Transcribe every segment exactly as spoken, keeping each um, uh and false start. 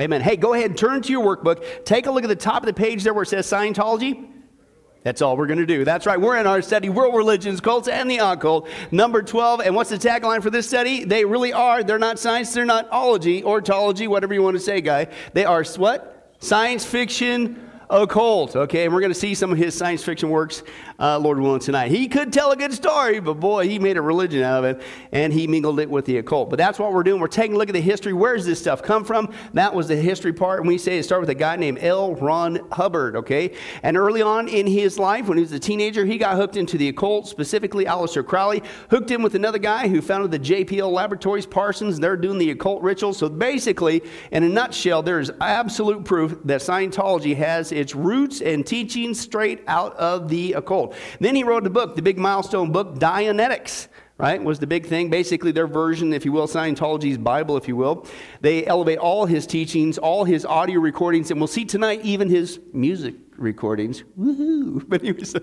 Amen. Hey, go ahead and turn to your workbook. Take a look at the top of the page there where it says Scientology. That's all we're going to do. That's right. We're in our study, World Religions, Cults, and the Occult, number twelve. And what's the tagline for this study? They really are. They're not science. They're not ology or tology, whatever you want to say, guy. They are what? Science fiction occult. Okay, and we're going to see some of his science fiction works, uh, Lord willing, tonight. He could tell a good story, but boy, he made a religion out of it, and he mingled it with the occult. But that's what we're doing. We're taking a look at the history. Where's this stuff come from? That was the history part. And we say it started with a guy named L. Ron Hubbard, okay? And early on in his life, when he was a teenager, he got hooked into the occult, specifically Alistair Crowley, hooked in with another guy who founded the J P L Laboratories, Parsons. They're doing the occult rituals. So basically, in a nutshell, there is absolute proof that Scientology has its roots and teachings straight out of the occult. Then he wrote the book, the big milestone book, Dianetics, right, was the big thing. Basically their version, if you will, Scientology's Bible, if you will. They elevate all his teachings, all his audio recordings, and we'll see tonight even his music recordings. Woohoo! But he was,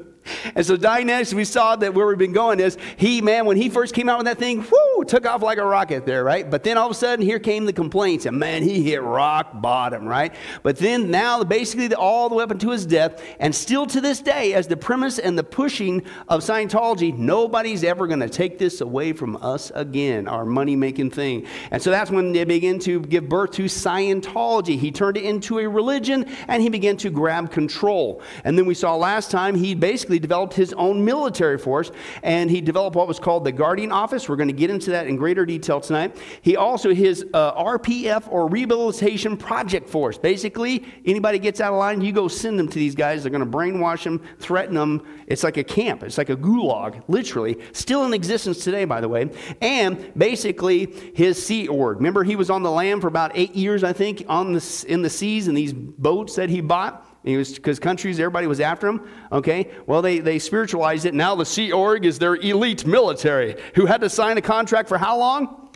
and so Dianetics, we saw that where we've been going is, he, man, when he first came out with that thing, whoo, took off like a rocket there, right? But then all of a sudden, here came the complaints, and man, he hit rock bottom, right? But then now, basically, the, all the way up into his death, and still to this day, as the premise and the pushing of Scientology, nobody's ever going to take this away from us again, our money-making thing. And so that's when they began to give birth to Scientology. He turned it into a religion, and he began to grab control. And then we saw last time he basically developed his own military force, and he developed what was called the Guardian Office. We're going to get into that in greater detail tonight. He also, his uh, R P F, or Rehabilitation Project Force. Basically, anybody gets out of line, you go send them to these guys. They're going to brainwash them, threaten them. It's like a camp. It's like a gulag, literally. Still in existence today, by the way. And basically, his Sea Org. Remember, he was on the land for about eight years, I think, on the, in the seas, in these boats that he bought. It was because countries, everybody was after him, okay? Well, they, they spiritualized it. Now the Sea Org is their elite military who had to sign a contract for how long?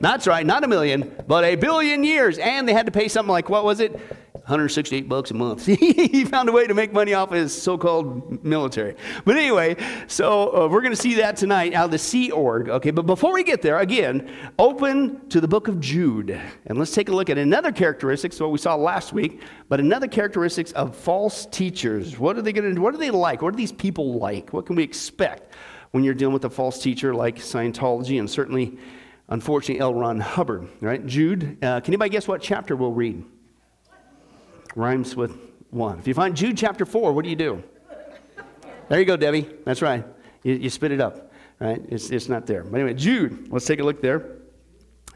That's right, not a million, but a billion years. And they had to pay something like, what was it? one hundred sixty-eight bucks a month. He found a way to make money off of his so-called military. But anyway, so uh, we're going to see that tonight out of the Sea Org. Okay, but before we get there, again, open to the book of Jude. And let's take a look at another characteristic, so what we saw last week, but another characteristics of false teachers. What are they going to do? What are they like? What are these people like? What can we expect when you're dealing with a false teacher like Scientology and certainly, unfortunately, L. Ron Hubbard, right? Jude, uh, can anybody guess what chapter we'll read? Rhymes with one. If you find Jude chapter four, what do you do? There you go, Debbie. That's right. You, you spit it up, right? It's, it's not there. But anyway, Jude, let's take a look there.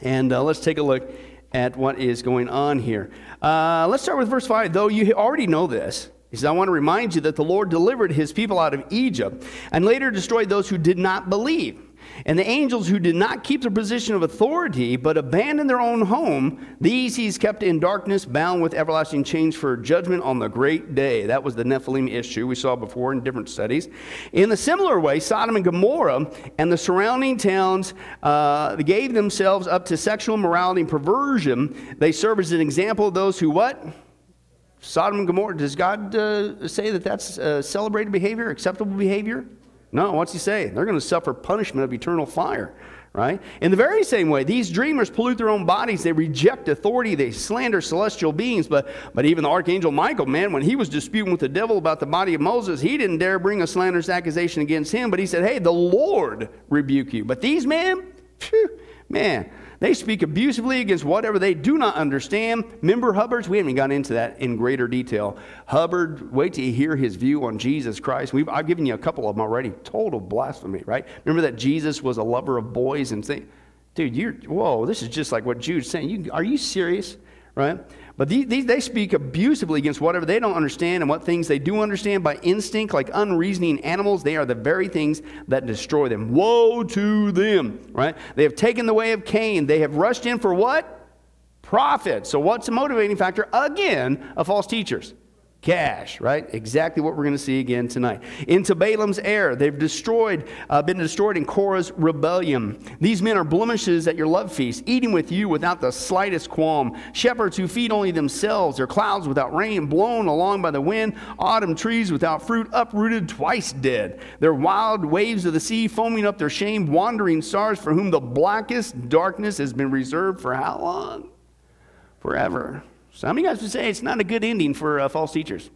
And uh, let's take a look at what is going on here. Uh, let's start with verse five, though you already know this. He says, I want to remind you that the Lord delivered his people out of Egypt and later destroyed those who did not believe. And the angels who did not keep their position of authority, but abandoned their own home, these he's kept in darkness, bound with everlasting chains for judgment on the great day. That was the Nephilim issue we saw before in different studies. In a similar way, Sodom and Gomorrah and the surrounding towns uh, gave themselves up to sexual immorality and perversion. They serve as an example of those who what? Sodom and Gomorrah. Does God uh, say that that's uh, celebrated behavior, acceptable behavior? No, what's he say? They're going to suffer punishment of eternal fire, right? In the very same way, these dreamers pollute their own bodies. They reject authority. They slander celestial beings. But, but even the archangel Michael, man, when he was disputing with the devil about the body of Moses, he didn't dare bring a slanderous accusation against him. But he said, hey, the Lord rebuke you. But these men, phew, man, they speak abusively against whatever they do not understand. Remember Hubbard's? We haven't gotten into that in greater detail. Hubbard, wait till you hear his view on Jesus Christ. We've, I've given you a couple of them already. Total blasphemy, right? Remember that Jesus was a lover of boys and things. Dude, you're, whoa, this is just like what Jude's saying. You, are you serious, right? But these, these, they speak abusively against whatever they don't understand and what things they do understand by instinct, like unreasoning animals. They are the very things that destroy them. Woe to them, right? They have taken the way of Cain. They have rushed in for what? Profit. So what's the motivating factor, again, of false teachers? Cash, right? Exactly what we're going to see again tonight. Into Balaam's heir, they've destroyed, uh, been destroyed in Korah's rebellion. These men are blemishes at your love feast, eating with you without the slightest qualm. Shepherds who feed only themselves, or clouds without rain, blown along by the wind, autumn trees without fruit, uprooted, twice dead. Their wild waves of the sea, foaming up their shame, wandering stars for whom the blackest darkness has been reserved for how long? forever. Some of you guys would say it's not a good ending for uh, false teachers.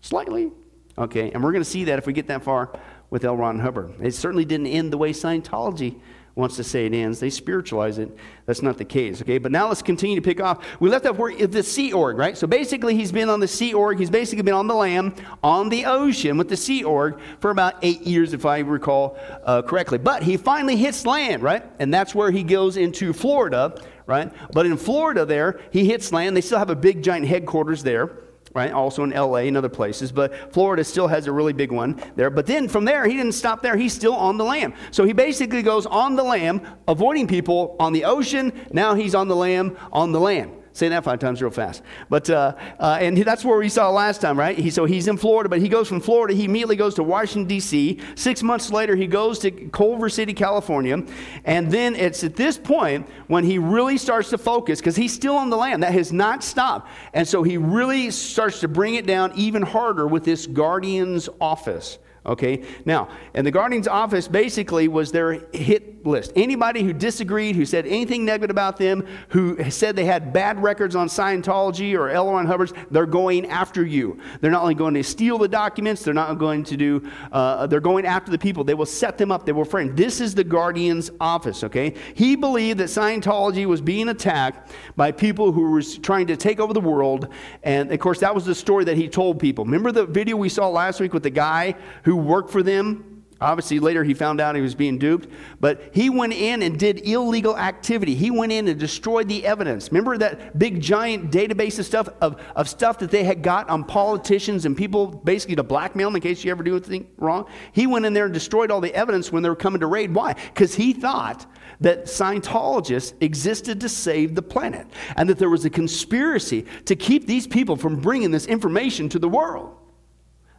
Slightly. Okay, and we're going to see that if we get that far with L. Ron Hubbard. It certainly didn't end the way Scientology wants to say it ends. They spiritualize it. That's not the case, okay? But now let's continue to pick off. We left off with the Sea Org, right? So basically he's been on the Sea Org. He's basically been on the lam, on the ocean with the Sea Org for about eight years, if I recall uh, correctly. But he finally hits land, right? And that's where he goes into Florida, right? But in Florida there, he hits land. They still have a big, giant headquarters there. Right, also in L A and other places, but Florida still has a really big one there. But then from there, he didn't stop there. He's still on the lam. So he basically goes on the lam, avoiding people on the ocean. Now he's on the lam, on the land. Say that five times real fast. But uh, uh, and that's where we saw last time, right? He, so he's in Florida, but he goes from Florida. He immediately goes to Washington, D C Six months later, he goes to Culver City, California. And then it's at this point when he really starts to focus, because he's still on the land. That has not stopped. And so he really starts to bring it down even harder with this Guardian's Office. Okay, now, and the Guardian's Office basically was their hit list. Anybody who disagreed, who said anything negative about them, who said they had bad records on Scientology or L. Ron Hubbard's, they're going after you. They're not only going to steal the documents, they're not going to do, uh, they're going after the people. They will set them up, they will frame. This is the Guardian's Office, okay? He believed that Scientology was being attacked by people who were trying to take over the world, and of course, that was the story that he told people. Remember the video we saw last week with the guy who who worked for them? Obviously later he found out he was being duped, but he went in and did illegal activity. He went in and destroyed the evidence. Remember that big giant database of stuff of, of stuff that they had got on politicians and people basically to blackmail them in case you ever do anything wrong? He went in there and destroyed all the evidence when they were coming to raid. Why? Because he thought that Scientologists existed to save the planet and that there was a conspiracy to keep these people from bringing this information to the world.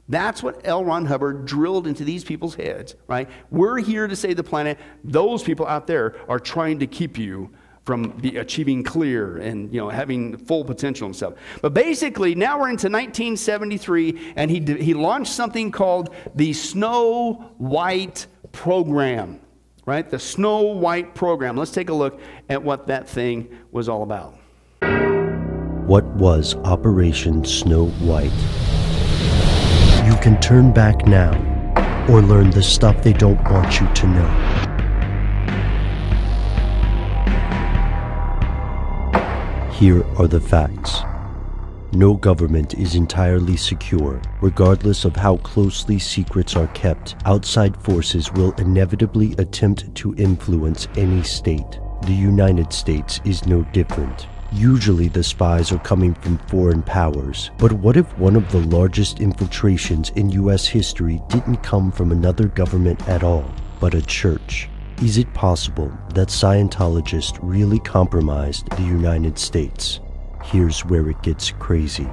That's what L. Ron Hubbard drilled into these people's heads, right? We're here to save the planet. Those people out there are trying to keep you from be achieving clear and, you know, having full potential and stuff. But basically, now we're into nineteen seventy-three, and he, he launched something called the Snow White Program, right? The Snow White Program. Let's take a look at what that thing was all about. What was Operation Snow White? You can turn back now, or learn the stuff they don't want you to know. Here are the facts. No government is entirely secure. Regardless of how closely secrets are kept, outside forces will inevitably attempt to influence any state. The United States is no different. Usually the spies are coming from foreign powers, but what if one of the largest infiltrations in U S history didn't come from another government at all, but a church? Is it possible that Scientologists really compromised the United States? Here's where it gets crazy.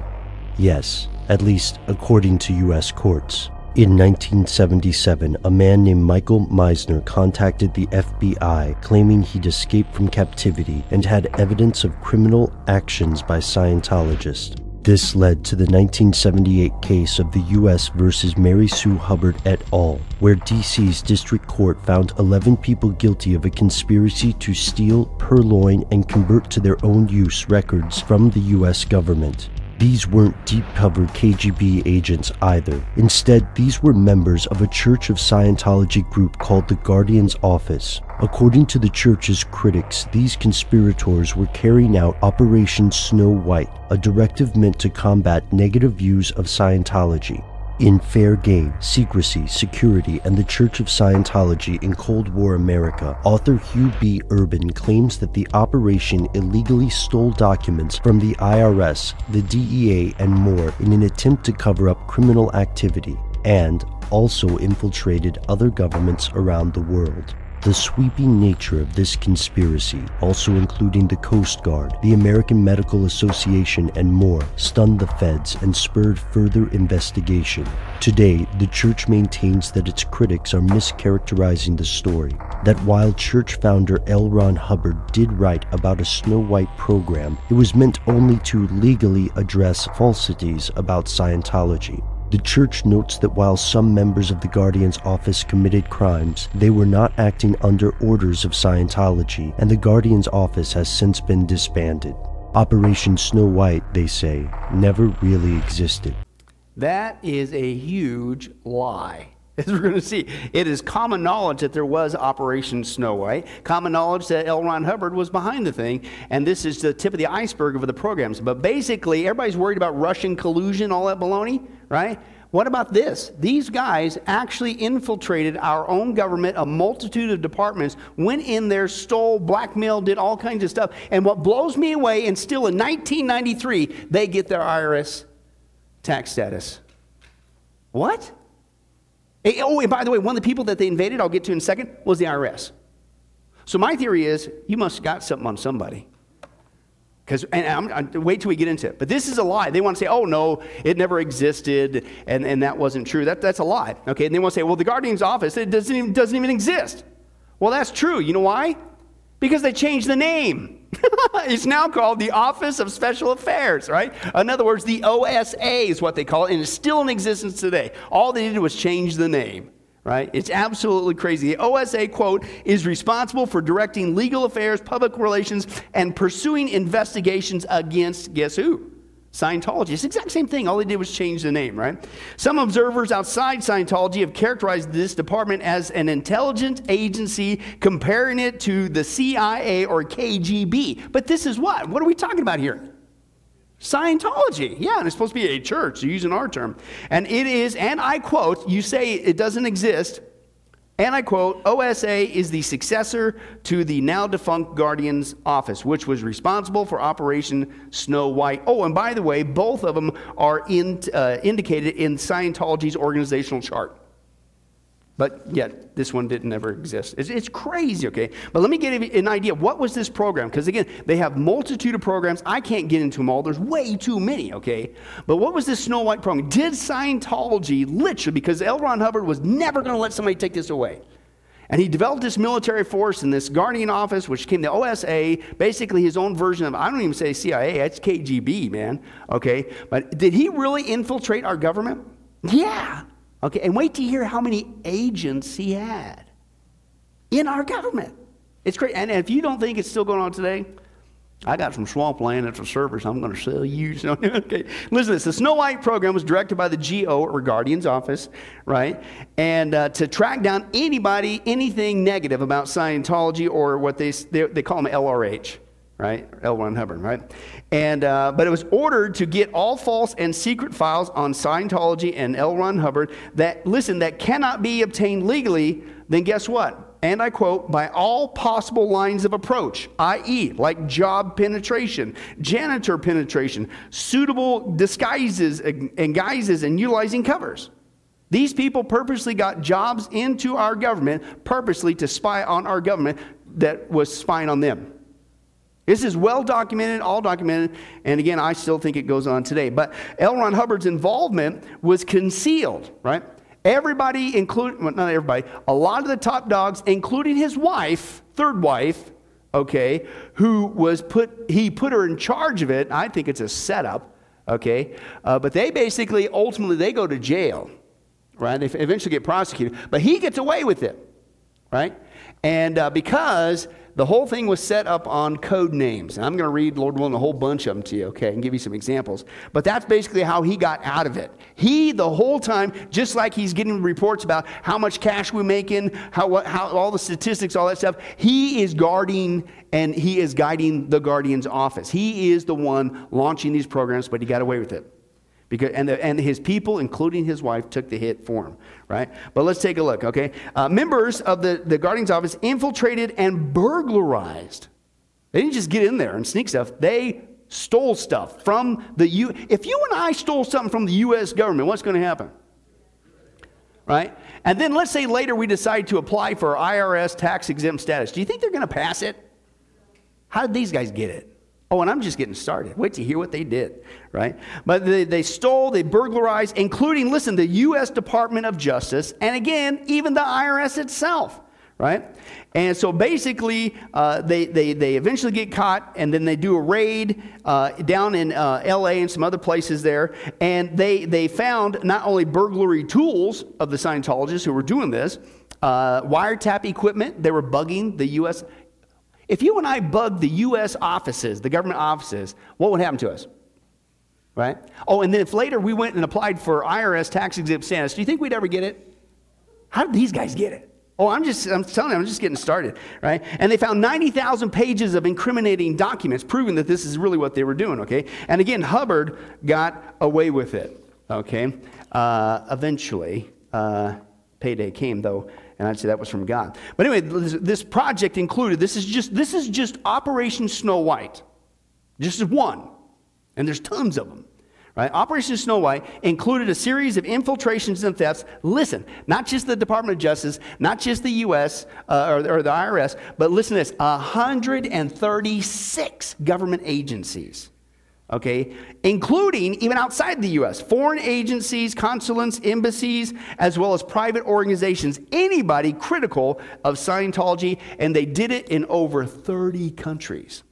Yes, at least according to U S courts. In nineteen seventy-seven, a man named Michael Meisner contacted the F B I claiming he'd escaped from captivity and had evidence of criminal actions by Scientologists. This led to the nineteen seventy-eight case of the U S versus Mary Sue Hubbard et al., where D C's district court found eleven people guilty of a conspiracy to steal, purloin, and convert to their own use records from the U S government. These weren't deep-covered K G B agents either. Instead, these were members of a Church of Scientology group called the Guardian's Office. According to the church's critics, these conspirators were carrying out Operation Snow White, a directive meant to combat negative views of Scientology. In Fair Game, Secrecy, Security, and the Church of Scientology in Cold War America, author Hugh B. Urban claims that the operation illegally stole documents from the I R S, the D E A, and more in an attempt to cover up criminal activity, and also infiltrated other governments around the world. The sweeping nature of this conspiracy, also including the Coast Guard, the American Medical Association, and more, stunned the feds and spurred further investigation. Today, the church maintains that its critics are mischaracterizing the story, that while church founder L. Ron Hubbard did write about a Snow White program, it was meant only to legally address falsities about Scientology. The church notes that while some members of the Guardian's Office committed crimes, they were not acting under orders of Scientology, and the Guardian's Office has since been disbanded. Operation Snow White, they say, never really existed. That is a huge lie. As we're going to see, it is common knowledge that there was Operation Snow White, common knowledge that L. Ron Hubbard was behind the thing, and this is the tip of the iceberg of the programs. But basically, everybody's worried about Russian collusion, all that baloney, right? What about this? These guys actually infiltrated our own government, a multitude of departments, went in there, stole, blackmailed, did all kinds of stuff. And what blows me away, and still in nineteen ninety-three, they get their I R S tax status. What? Hey, oh, and by the way, one of the people that they invaded, I'll get to in a second, was the I R S. So my theory is, you must have got something on somebody. Because, and I'm, I'm, wait till we get into it. But this is a lie. They want to say, oh, no, it never existed, and, and that wasn't true. That, that's a lie. Okay, and they want to say, well, the Guardian's office, it doesn't even, doesn't even exist. Well, that's true. You know why? Because they changed the name. It's now called the Office of Special Affairs, right? In other words, the O S A is what they call it, and it's still in existence today. All they did was change the name. Right? It's absolutely crazy. The O S A, quote, is responsible for directing legal affairs, public relations, and pursuing investigations against, guess who? Scientology. It's the exact same thing. All they did was change the name, right? Some observers outside Scientology have characterized this department as an intelligence agency, comparing it to the C I A or K G B. But this is what? What are we talking about here? Scientology, yeah, and it's supposed to be a church, using our term. And it is, and I quote, you say it doesn't exist, and I quote, O S A is the successor to the now-defunct Guardian's office, which was responsible for Operation Snow White. Oh, and by the way, both of them are in, uh, indicated in Scientology's organizational chart. But yet, this one didn't ever exist. It's, it's crazy, okay? But let me give you an idea. What was this program? Because again, they have multitude of programs. I can't get into them all. There's way too many, okay? But what was this Snow White program? Did Scientology literally, because L. Ron Hubbard was never going to let somebody take this away. And he developed this military force in this Guardian office, which became the O S A, basically his own version of, I don't even say C I A, that's K G B, man, okay? But did he really infiltrate our government? Yeah. Okay, and wait to hear how many agents he had in our government. It's crazy. And if you don't think it's still going on today, I got some swamp land at the service. I'm going to sell you. Okay, listen to this. The Snow White program was directed by the G O or Guardian's office, right? And uh, to track down anybody, anything negative about Scientology or what they they, they call them L R H. Right? L. Ron Hubbard, right? And, uh, but it was ordered to get all false and secret files on Scientology and L. Ron Hubbard that, listen, that cannot be obtained legally, then guess what? And I quote, by all possible lines of approach, that is, like job penetration, janitor penetration, suitable disguises and guises, and utilizing covers. These people purposely got jobs into our government, purposely to spy on our government that was spying on them. This is well documented, all documented, and again, I still think it goes on today. But L. Ron Hubbard's involvement was concealed, right? Everybody, including, well, not everybody, a lot of the top dogs, including his wife, third wife, okay, who was put, he put her in charge of it. I think it's a setup, okay? Uh, but they basically, ultimately, they go to jail, right? They eventually get prosecuted, but he gets away with it, right? And uh, because the whole thing was set up on code names. And I'm going to read, Lord willing, a whole bunch of them to you, okay, and give you some examples. But that's basically how he got out of it. He, the whole time, just like he's getting reports about how much cash we're making, how, what, how, all the statistics, all that stuff, he is guarding and he is guiding the Guardian's office. He is the one launching these programs, but he got away with it. Because, and, the, and his people, including his wife, took the hit for him, right? But let's take a look, okay? Uh, members of the, the Guardian's office infiltrated and burglarized. They didn't just get in there and sneak stuff. They stole stuff from the U S If you and I stole something from the U S government, what's going to happen? Right? And then let's say later we decide to apply for I R S tax-exempt status. Do you think they're going to pass it? How did these guys get it? Oh, and I'm just getting started. Wait to hear what they did, right? But they, they stole, they burglarized, including, listen, the U S Department of Justice, and again, even the I R S itself, right? And so basically, uh, they, they, they eventually get caught, and then they do a raid uh, down in uh, L A and some other places there, and they, they found not only burglary tools of the Scientologists who were doing this, uh, wiretap equipment, they were bugging the U S If you and I bugged the U S offices, the government offices, what would happen to us? Right? Oh, and then if later we went and applied for I R S tax-exempt status, do you think we'd ever get it? How did these guys get it? Oh, I'm just, I'm telling you, I'm just getting started, right? And they found ninety thousand pages of incriminating documents proving that this is really what they were doing, okay? And again, Hubbard got away with it, okay? Uh, eventually, uh, payday came, though, and I'd say that was from God. But anyway, this, this project included, this is just, this is just Operation Snow White. Just one, and there's tons of them. Right? Operation Snow White included a series of infiltrations and thefts, listen, not just the Department of Justice, not just the U S uh, or, or the I R S, but listen to this, one hundred thirty-six government agencies, okay, including even outside the U S, foreign agencies, consulates, embassies, as well as private organizations, anybody critical of Scientology, and they did it in over thirty countries.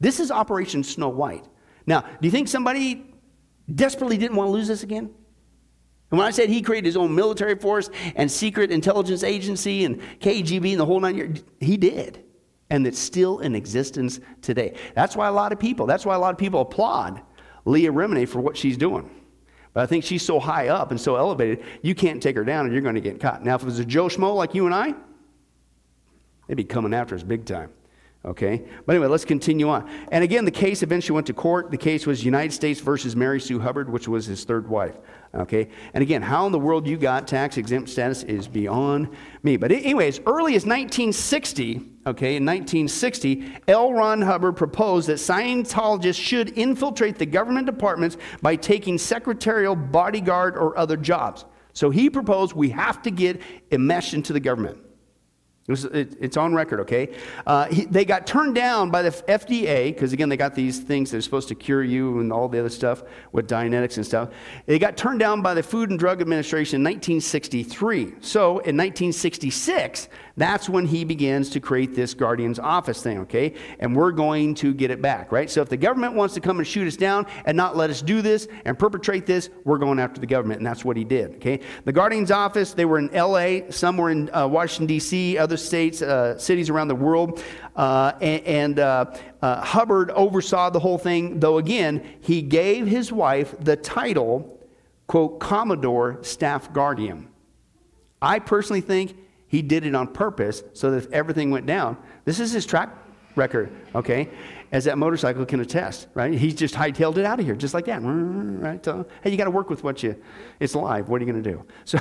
This is Operation Snow White. Now, do you think somebody desperately didn't want to lose this again? And when I said he created his own military force and secret intelligence agency and K G B and the whole nine years, he did. And it's still in existence today. That's why a lot of people, that's why a lot of people applaud Leah Remini for what she's doing. But I think she's so high up and so elevated, you can't take her down and you're going to get caught. Now, if it was a Joe Schmo like you and I, they'd be coming after us big time. Okay, but anyway, let's continue on. And again, the case eventually went to court. The case was United States versus Mary Sue Hubbard, which was his third wife. Okay, and again, how in the world you got tax-exempt status is beyond me. But anyway, as early as nineteen sixty, okay, in nineteen sixty, L. Ron Hubbard proposed that Scientologists should infiltrate the government departments by taking secretarial, bodyguard, or other jobs. So he proposed we have to get enmeshed into the government. It was, it, it's on record, okay? Uh, he, they got turned down by the F D A, because again, they got these things that are supposed to cure you and all the other stuff with Dianetics and stuff. They got turned down by the Food and Drug Administration in nineteen sixty-three. So in nineteen sixty-six, that's when he begins to create this Guardian's Office thing, okay? And we're going to get it back, right? So if the government wants to come and shoot us down and not let us do this and perpetrate this, we're going after the government, and that's what he did, okay? The Guardian's Office, they were in L A, some were in uh, Washington, D C, other states, uh, cities around the world, uh, and, and uh, uh, Hubbard oversaw the whole thing, though again, he gave his wife the title, quote, Commodore Staff Guardian. I personally think he did it on purpose so that if everything went down, this is his track record, okay, as that motorcycle can attest, right? He's just hightailed it out of here, just like that, right? So, hey, you got to work with what you, it's live, what are you going to do? So...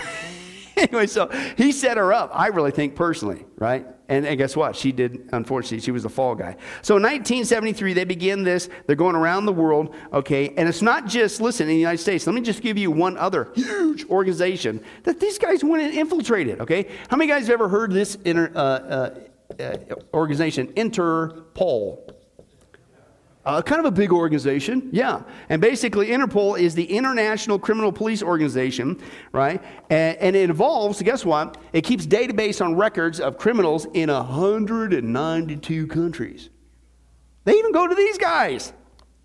Anyway, so he set her up, I really think personally, right? And, and guess what? She did, unfortunately, she was the fall guy. So in nineteen seventy-three, they begin this. They're going around the world, okay? And it's not just, listen, in the United States, let me just give you one other huge organization that these guys went and infiltrated, okay? How many guys have ever heard this inter, uh, uh, uh, organization, Interpol? Uh, kind of a big organization, yeah. And basically, Interpol is the international criminal police organization, right? And, and it involves, guess what? It keeps database on records of criminals in one hundred ninety-two countries. They even go to these guys,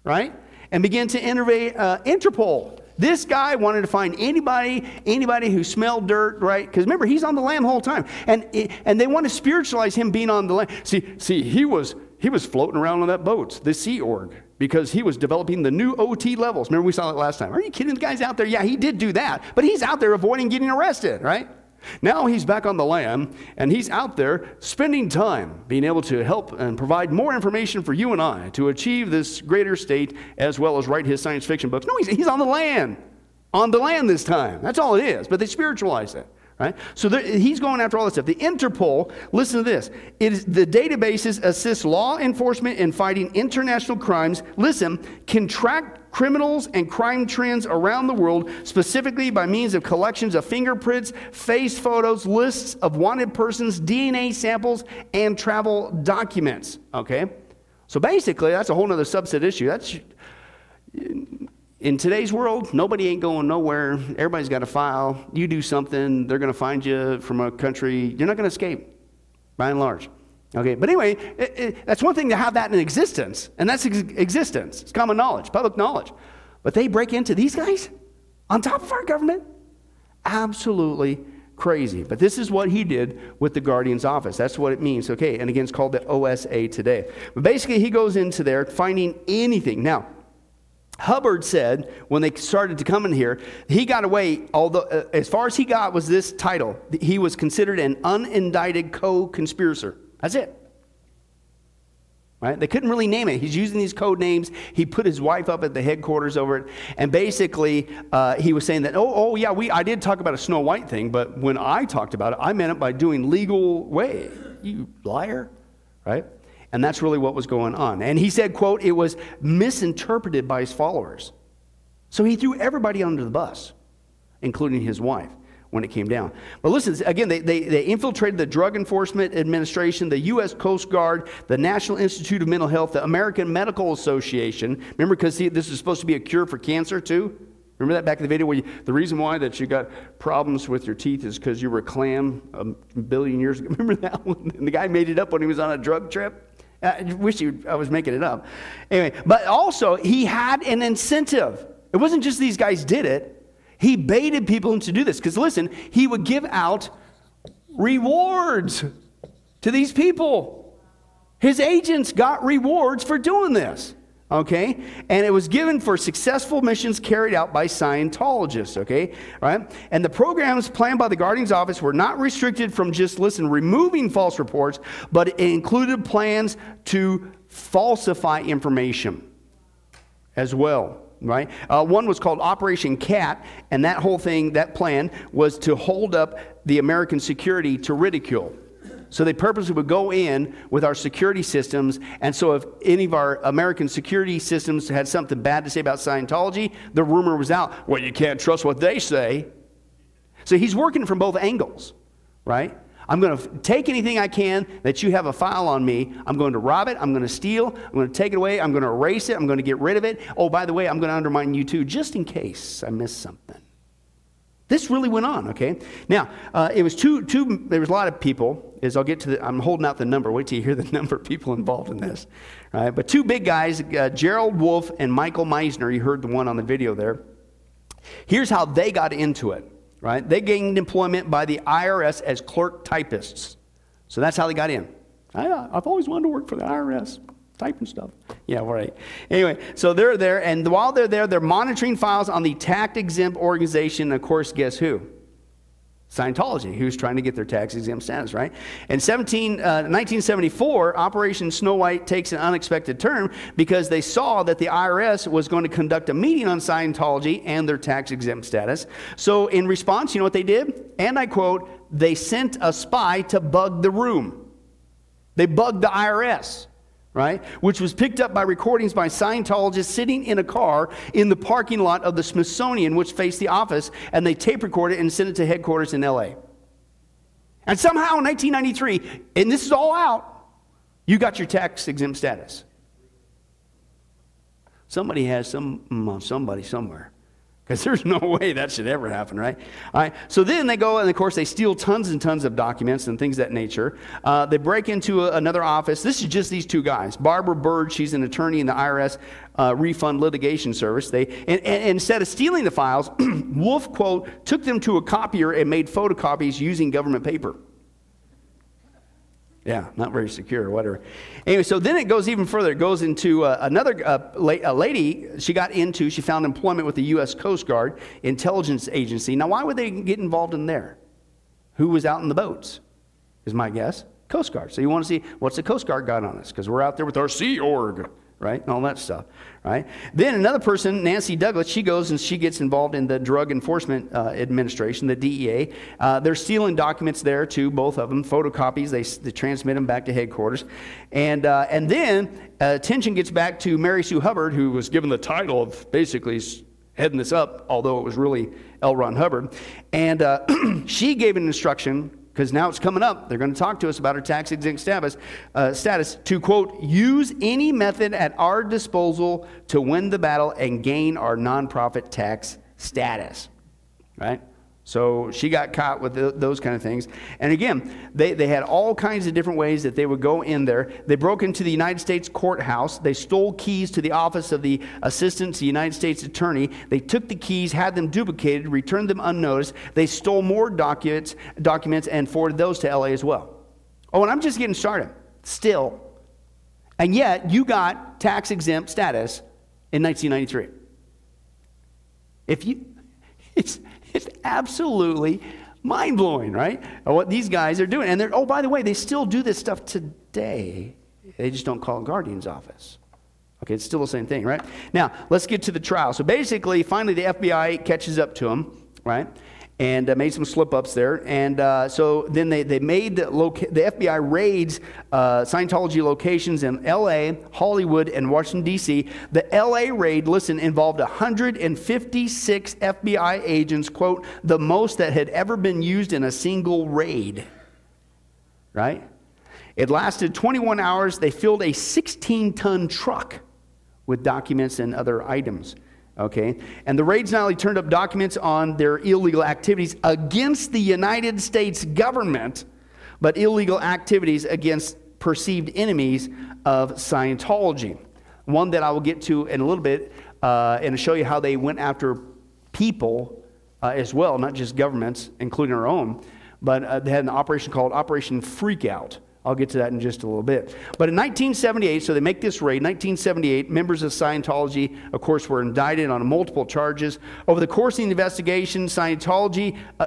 right? And begin to interview uh, Interpol. This guy wanted to find anybody, anybody who smelled dirt, right? Because remember, he's on the lam the whole time. And, and they want to spiritualize him being on the lam. See, see, he was... He was floating around on that boat, the Sea Org, because he was developing the new O T levels. Remember, we saw that last time. Are you kidding? The guy's out there. Yeah, he did do that, but he's out there avoiding getting arrested, right? Now he's back on the land, and he's out there spending time being able to help and provide more information for you and I to achieve this greater state, as well as write his science fiction books. No, he's, he's on the land, on the land this time. That's all it is, but they spiritualize it. Right? So there, he's going after all this stuff. The Interpol, listen to this, it is, the databases assist law enforcement in fighting international crimes, listen, can track criminals and crime trends around the world, specifically by means of collections of fingerprints, face photos, lists of wanted persons, D N A samples, and travel documents, okay? So basically, that's a whole other subset issue. That's... In today's world, nobody ain't going nowhere. Everybody's got a file. You do something, they're going to find you from a country. You're not going to escape, by and large. Okay, but anyway, it, it, that's one thing to have that in existence, and that's ex existence. It's common knowledge, public knowledge. But they break into these guys on top of our government? Absolutely crazy. But this is what he did with the Guardian's office. That's what it means. Okay, and again, it's called the O S A today. But basically, he goes into there finding anything. Now, Hubbard said when they started to come in here, he got away, although uh, as far as he got was this title. He was considered an unindicted co-conspirator. That's it. Right? They couldn't really name it. He's using these code names. He put his wife up at the headquarters over it, and basically uh, he was saying that, oh, oh yeah, we I did talk about a Snow White thing, but when I talked about it, I meant it by doing legal way. You liar, right? And that's really what was going on. And he said, quote, it was misinterpreted by his followers. So he threw everybody under the bus, including his wife, when it came down. But listen, again, they, they, they infiltrated the Drug Enforcement Administration, the U S Coast Guard, the National Institute of Mental Health, the American Medical Association. Remember, because this is supposed to be a cure for cancer, too? Remember that back in the video where you, the reason why that you got problems with your teeth is because you were a clam a billion years ago. Remember that one? And the guy made it up when he was on a drug trip. I wish you, I was making it up. Anyway, but also, he had an incentive. It wasn't just these guys did it. He baited people into do this. Because listen, he would give out rewards to these people. His agents got rewards for doing this. Okay? And it was given for successful missions carried out by Scientologists. Okay? Right? And the programs planned by the Guardian's office were not restricted from just, listen, removing false reports, but it included plans to falsify information as well. Right? Uh, one was called Operation Cat, and that whole thing, that plan, was to hold up the American security to ridicule. So they purposely would go in with our security systems, and so if any of our American security systems had something bad to say about Scientology, the rumor was out, well, you can't trust what they say. So he's working from both angles, right? I'm going to take anything I can that you have a file on me. I'm going to rob it. I'm going to steal. I'm going to take it away. I'm going to erase it. I'm going to get rid of it. Oh, by the way, I'm going to undermine you too, just in case I miss something. This really went on, okay? Now, uh, it was two, two, there was a lot of people, as I'll get to the, I'm holding out the number, wait till you hear the number of people involved in this, all right? But two big guys, uh, Gerald Wolf and Michael Meisner, you heard the one on the video there. Here's how they got into it, right? They gained employment by the I R S as clerk typists. So that's how they got in. I, I've always wanted to work for the I R S. Typing stuff. Yeah, right. Anyway, so they're there, and while they're there, they're monitoring files on the tax-exempt organization. Of course, guess who? Scientology, who's trying to get their tax-exempt status, right? In nineteen seventy-four, Operation Snow White takes an unexpected turn because they saw that the I R S was going to conduct a meeting on Scientology and their tax-exempt status. So in response, you know what they did? And I quote, they sent a spy to bug the room. They bugged the I R S. Right, which was picked up by recordings by Scientologists sitting in a car in the parking lot of the Smithsonian, which faced the office, and they tape recorded and sent it to headquarters in L A And somehow in nineteen ninety-three, and this is all out, you got your tax-exempt status. Somebody has some, somebody somewhere. Because there's no way that should ever happen, right? All right. So then they go, and of course, they steal tons and tons of documents and things of that nature. Uh, they break into a, another office. This is just these two guys. Barbara Bird, she's an attorney in the I R S uh, refund litigation service. They and, and instead of stealing the files, Wolf, quote, took them to a copier and made photocopies using government paper. Yeah, not very secure, whatever. Anyway, so then it goes even further. It goes into uh, another uh, la a lady she got into, she found employment with the U S Coast Guard Intelligence Agency. Now, why would they get involved in there? Who was out in the boats, is my guess. Coast Guard. So you want to see, what's the Coast Guard got on us? Because we're out there with our Sea Org, right, and all that stuff, right? Then another person, Nancy Douglas, she goes and she gets involved in the Drug Enforcement uh, Administration, the D E A. Uh, they're stealing documents there, too, both of them, photocopies. They, they transmit them back to headquarters. And, uh, and then uh, attention gets back to Mary Sue Hubbard, who was given the title of basically heading this up, although it was really L. Ron Hubbard. And uh, she gave an instruction, because now it's coming up. They're going to talk to us about our tax-exempt status, uh, status to, quote, use any method at our disposal to win the battle and gain our nonprofit tax status, right? So she got caught with the, those kind of things. And again, they, they had all kinds of different ways that they would go in there. They broke into the United States courthouse. They stole keys to the office of the assistant to the United States attorney. They took the keys, had them duplicated, returned them unnoticed. They stole more documents, documents and forwarded those to L A as well. Oh, and I'm just getting started still. And yet you got tax-exempt status in nineteen ninety-three. If you, it's... It's absolutely mind-blowing, right? What these guys are doing. And they're, oh, by the way, they still do this stuff today. They just don't call it Guardian's office. Okay, it's still the same thing, right? Now, let's get to the trial. So basically, finally, the F B I catches up to them, right? And uh, made some slip-ups there. And uh, so then they, they made the, the F B I raids uh, Scientology locations in L A, Hollywood, and Washington, D C The L A raid, listen, involved one hundred fifty-six F B I agents, quote, the most that had ever been used in a single raid, right? It lasted twenty-one hours. They filled a sixteen ton truck with documents and other items. Okay, and the raids not only turned up documents on their illegal activities against the United States government, but illegal activities against perceived enemies of Scientology. One that I will get to in a little bit, uh, and show you how they went after people uh, as well, not just governments, including our own, but uh, they had an operation called Operation Freakout. I'll get to that in just a little bit. But in nineteen seventy-eight, so they make this raid. nineteen seventy-eight, members of Scientology, of course, were indicted on multiple charges. Over the course of the investigation, Scientology, uh,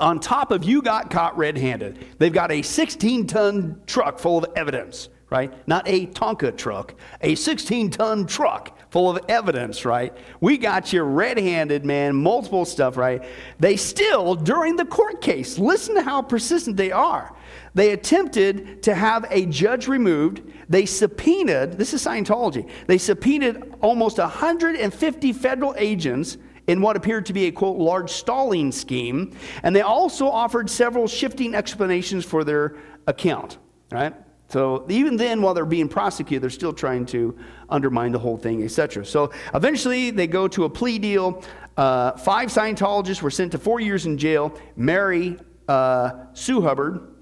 on top of you got caught red-handed. They've got a sixteen ton truck full of evidence, right? Not a Tonka truck, a sixteen ton truck full of evidence, right? We got you red-handed, man, multiple stuff, right? They still, during the court case, listen to how persistent they are. They attempted to have a judge removed. They subpoenaed, this is Scientology, they subpoenaed almost one hundred fifty federal agents in what appeared to be a, quote, large stalling scheme. And they also offered several shifting explanations for their account, right? So even then, while they're being prosecuted, they're still trying to undermine the whole thing, et cetera. So eventually, they go to a plea deal. Uh, five Scientologists were sent to four years in jail. Mary uh, Sue Hubbard,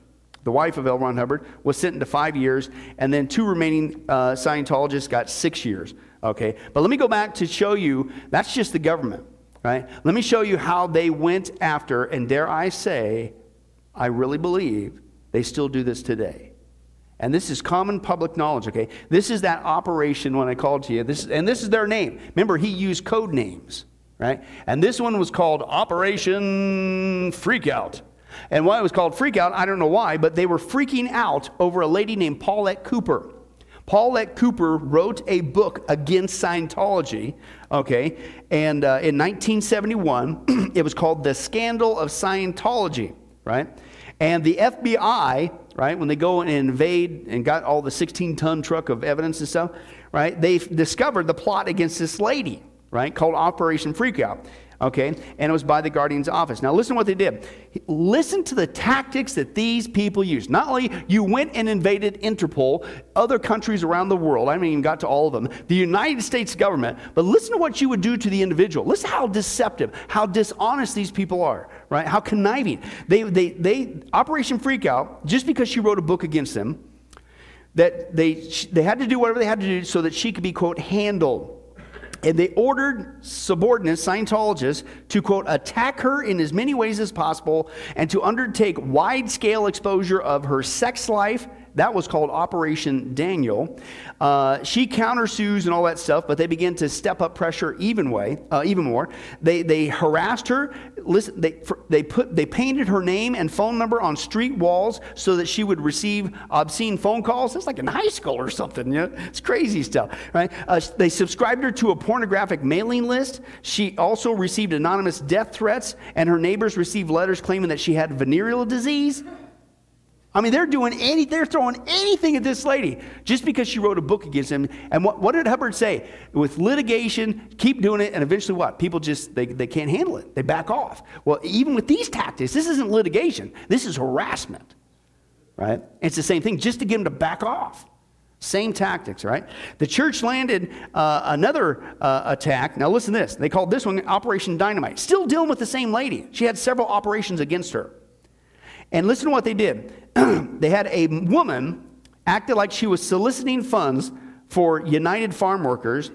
the wife of L. Ron Hubbard, was sent to five years. And then two remaining uh, Scientologists got six years. Okay, but let me go back to show you, that's just the government, right? Let me show you how they went after, and dare I say, I really believe they still do this today. And this is common public knowledge, okay? This is that operation when I called to you. This, and this is their name. Remember, he used code names, right? And this one was called Operation Freakout. And why it was called Freakout, I don't know why, but they were freaking out over a lady named Paulette Cooper. Paulette Cooper wrote a book against Scientology, okay? And uh, in nineteen seventy-one, it was called The Scandal of Scientology, right? And the F B I, right, when they go and invade and got all the sixteen ton truck of evidence and stuff, right, they discovered the plot against this lady, right, called Operation Freakout, okay, and it was by the Guardian's office. Now, listen to what they did. Listen to the tactics that these people used. Not only you went and invaded Interpol, other countries around the world, I haven't even got to all of them, the United States government, but listen to what you would do to the individual. Listen how deceptive, how dishonest these people are, right? How conniving. They, they, they, Operation Freakout, just because she wrote a book against them, that they, they had to do whatever they had to do so that she could be, quote, handled. And they ordered subordinates, Scientologists, to, quote, attack her in as many ways as possible and to undertake wide-scale exposure of her sex life. That was called Operation Daniel. Uh, she countersues and all that stuff, but they begin to step up pressure even way, uh, even more. They they harassed her. Listen, they they put they painted her name and phone number on street walls so that she would receive obscene phone calls. That's like in high school or something. You know? It's crazy stuff, right? Uh, they subscribed her to a pornographic mailing list. She also received anonymous death threats, and her neighbors received letters claiming that she had venereal disease. I mean, they're doing any, they're throwing anything at this lady just because she wrote a book against him. And what, what did Hubbard say? With litigation, keep doing it, and eventually what? People just, they, they can't handle it. They back off. Well, even with these tactics, this isn't litigation. This is harassment, right? It's the same thing, just to get them to back off, Same tactics, right? The church landed uh, another uh, attack. Now listen to this. They called this one Operation Dynamite. Still dealing with the same lady. She had several operations against her. And listen to what they did. They had a woman acted like she was soliciting funds for United Farm Workers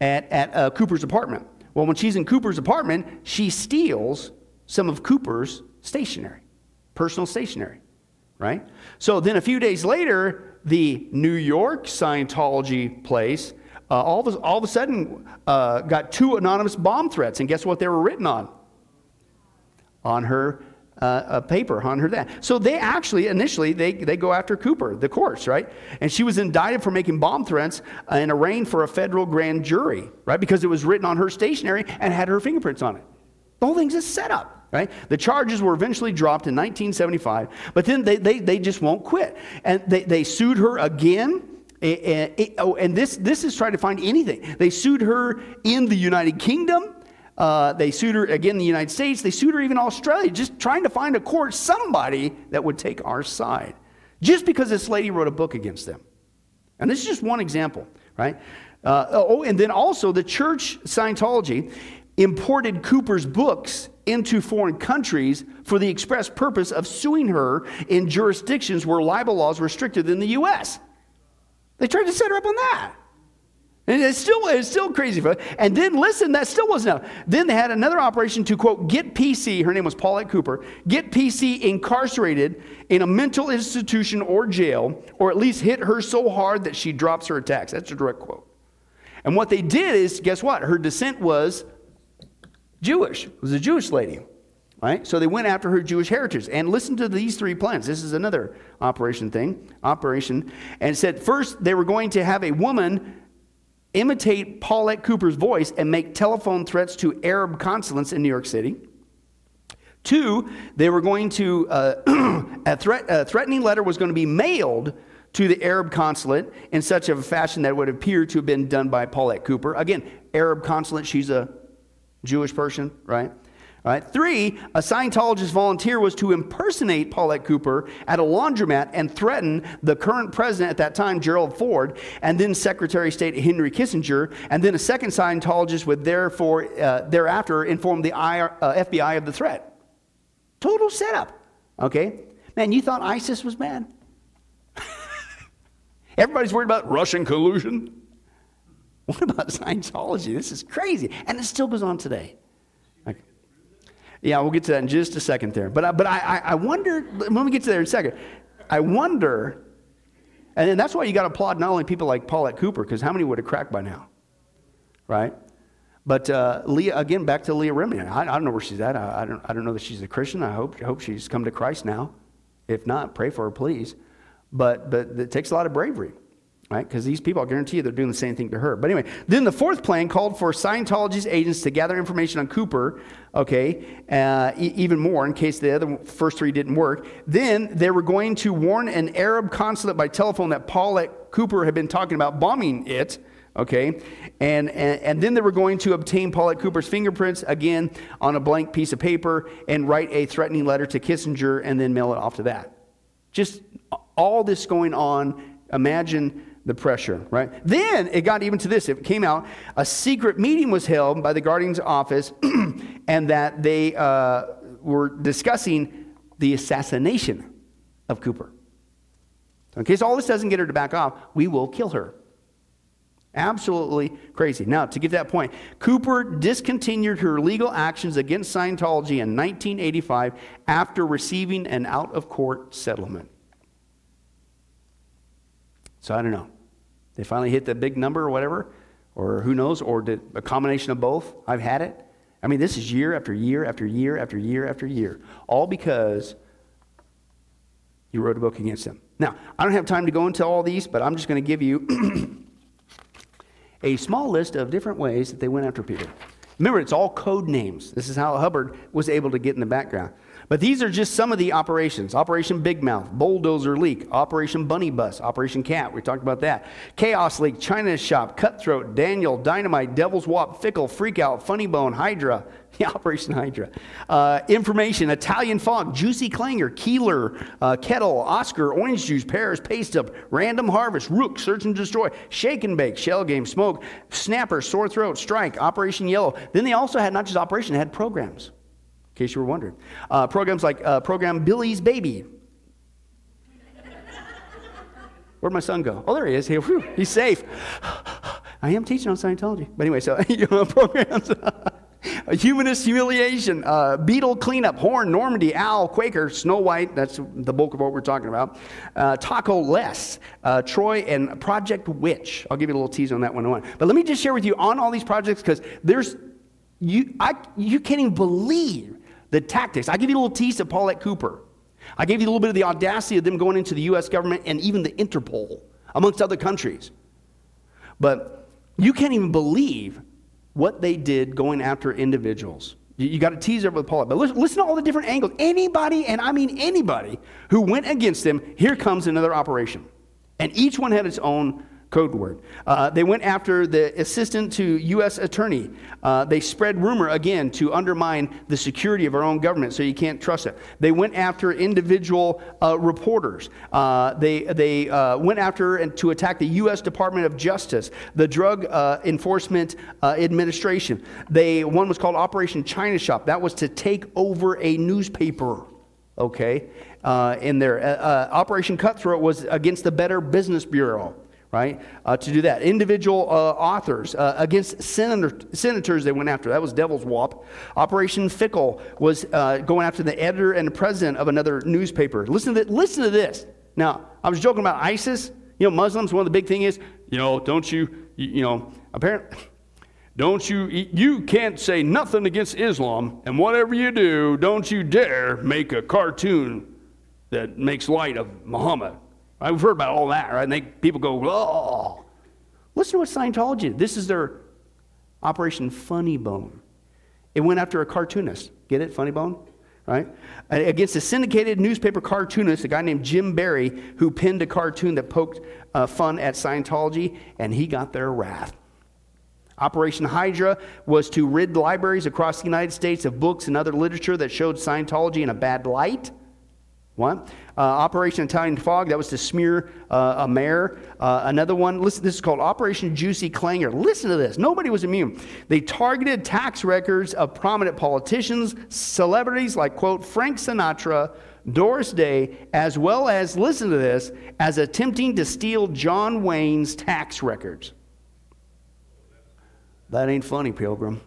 at, at uh, Cooper's apartment. Well, when she's in Cooper's apartment, she steals some of Cooper's stationery, personal stationery, right? So then a few days later, the New York Scientology place uh, all, of a, all of a sudden uh, got two anonymous bomb threats. And guess what they were written on? On her Uh, a paper on her that. So they actually, initially, they, they go after Cooper, the courts, right? And she was indicted for making bomb threats and arraigned for a federal grand jury, right? Because it was written on her stationery and had her fingerprints on it. The whole thing's a setup, right? The charges were eventually dropped in nineteen seventy-five, but then they, they, they just won't quit. And they, they sued her again. And, and, oh, and this, this is trying to find anything. They sued her in the United Kingdom. Uh, they sued her again in the United States. They sued her even in Australia, just trying to find a court, somebody that would take our side, just because this lady wrote a book against them. And this is just one example, right? Uh, oh, and then also the church, Scientology, imported Cooper's books into foreign countries for the express purpose of suing her in jurisdictions where libel laws were stricter than the U S They tried to set her up on that. And it's still, it's still crazy. And then, listen, that still wasn't enough. Then they had another operation to, quote, get P C, her name was Paulette Cooper, get P C incarcerated in a mental institution or jail, or at least hit her so hard that she drops her attacks. That's a direct quote. And what they did is, guess what? Her descent was Jewish. It was a Jewish lady, right? So they went after her Jewish heritage. And listen to these three plans. This is another operation thing, operation. And it said, first, they were going to have a woman imitate Paulette Cooper's voice and make telephone threats to Arab consulates in New York City. Two, they were going to, uh, a, threat, a threatening letter was going to be mailed to the Arab consulate in such of a fashion that would appear to have been done by Paulette Cooper. Again, Arab consulate, she's a Jewish person, right? All right. Three, a Scientologist volunteer was to impersonate Paulette Cooper at a laundromat and threaten the current president at that time, Gerald Ford, and then Secretary of State Henry Kissinger, and then a second Scientologist would therefore, uh, thereafter inform the F B I of the threat. Total setup, okay? Man, you thought ISIS was bad? Everybody's worried about Russian collusion. What about Scientology? This is crazy, and it still goes on today. Yeah, we'll get to that in just a second there. But, but I, I wonder, when we get to there in a second, I wonder, and then that's why you got to applaud not only people like Paulette Cooper, because how many would have cracked by now, right? But uh, Leah, again, back to Leah Remini. I, I don't know where she's at. I, I, don't, I don't know that she's a Christian. I hope, I hope she's come to Christ now. If not, pray for her, please. But, but it takes a lot of bravery, right? Because these people, I guarantee you, they're doing the same thing to her. But anyway, then the fourth plan called for Scientology's agents to gather information on Cooper, okay, uh, e even more in case the other first three didn't work. Then they were going to warn an Arab consulate by telephone that Paulette Cooper had been talking about bombing it, okay, and, and, and then they were going to obtain Paulette Cooper's fingerprints, again, on a blank piece of paper and write a threatening letter to Kissinger and then mail it off to that. Just all this going on, imagine the pressure, right? Then it got even to this. It came out, a secret meeting was held by the Guardian's office and that they uh, were discussing the assassination of Cooper. So in case all this doesn't get her to back off, we will kill her. Absolutely crazy. Now, to get to that point, Cooper discontinued her legal actions against Scientology in nineteen eighty-five after receiving an out-of-court settlement. So I don't know. They finally hit the big number or whatever, or who knows, or did a combination of both. I've had it. I mean, this is year after year after year after year after year, all because you wrote a book against them. Now, I don't have time to go into all these, but I'm just going to give you a small list of different ways that they went after people. Remember, it's all code names. This is how Hubbard was able to get in the background. But these are just some of the operations. Operation Big Mouth, Bulldozer Leak, Operation Bunny Bus, Operation Cat, we talked about that. Chaos Leak, China Shop, Cutthroat, Daniel, Dynamite, Devil's Wop, Fickle, Freakout, Funny Bone, Hydra, yeah, Operation Hydra. Uh, information, Italian Fog, Juicy Clanger, Keeler, uh, Kettle, Oscar, Orange Juice, Pears, Paste Up, Random Harvest, Rook, Search and Destroy, Shake and Bake, Shell Game, Smoke, Snapper, Sore Throat, Strike, Operation Yellow. Then they also had not just operation, they had programs. In case you were wondering. Uh, programs like uh, program Billy's Baby. Where'd my son go? Oh, there he is. He, whew, he's safe. I am teaching on Scientology. But anyway, so you know, programs. Humanist Humiliation, uh, Beetle Cleanup, Horn, Normandy, Owl, Quaker, Snow White, that's the bulk of what we're talking about, uh, Taco Less, uh, Troy, and Project Witch. I'll give you a little tease on that one on one. But let me just share with you on all these projects, because there's, you, I, you can't even believe the tactics. I give you a little tease of Paulette Cooper. I gave you a little bit of the audacity of them going into the U S government and even the Interpol, amongst other countries. But you can't even believe what they did going after individuals. You, you got to tease it with Paulette. But listen, listen to all the different angles. Anybody, and I mean anybody, who went against them, here comes another operation. And each one had its own code word. Uh, they went after the assistant to U S attorney. Uh, they spread rumor, again, to undermine the security of our own government, so you can't trust it. They went after individual uh, reporters. Uh, they they uh, went after and to attack the U S Department of Justice, the Drug uh, Enforcement uh, Administration. They one was called Operation China Shop. That was to take over a newspaper. Okay, uh, in there. Uh, uh, Operation Cutthroat was against the Better Business Bureau. Right, uh, to do that. Individual uh, authors, uh, against senator, senators they went after. That was Devil's Wop. Operation Fickle was uh, going after the editor and the president of another newspaper. Listen to, listen to this. Now, I was joking about ISIS. You know, Muslims, one of the big thing is, you know, don't you, you, you know, apparently, don't you, you can't say nothing against Islam, and whatever you do, don't you dare make a cartoon that makes light of Muhammad. Right, we've heard about all that, right? And they, people go, oh. Listen to what Scientology did. This is their Operation Funny Bone. It went after a cartoonist. Get it, Funny Bone? Right? Against a syndicated newspaper cartoonist, a guy named Jim Barry, who penned a cartoon that poked uh, fun at Scientology, and he got their wrath. Operation Hydra was to rid libraries across the United States of books and other literature that showed Scientology in a bad light. What? Uh, Operation Italian Fog, that was to smear uh, a mayor. Uh, another one, listen, this is called Operation Juicy Clanger. Listen to this. Nobody was immune. They targeted tax records of prominent politicians, celebrities like, quote, Frank Sinatra, Doris Day, as well as, listen to this, as attempting to steal John Wayne's tax records. That ain't funny, Pilgrim.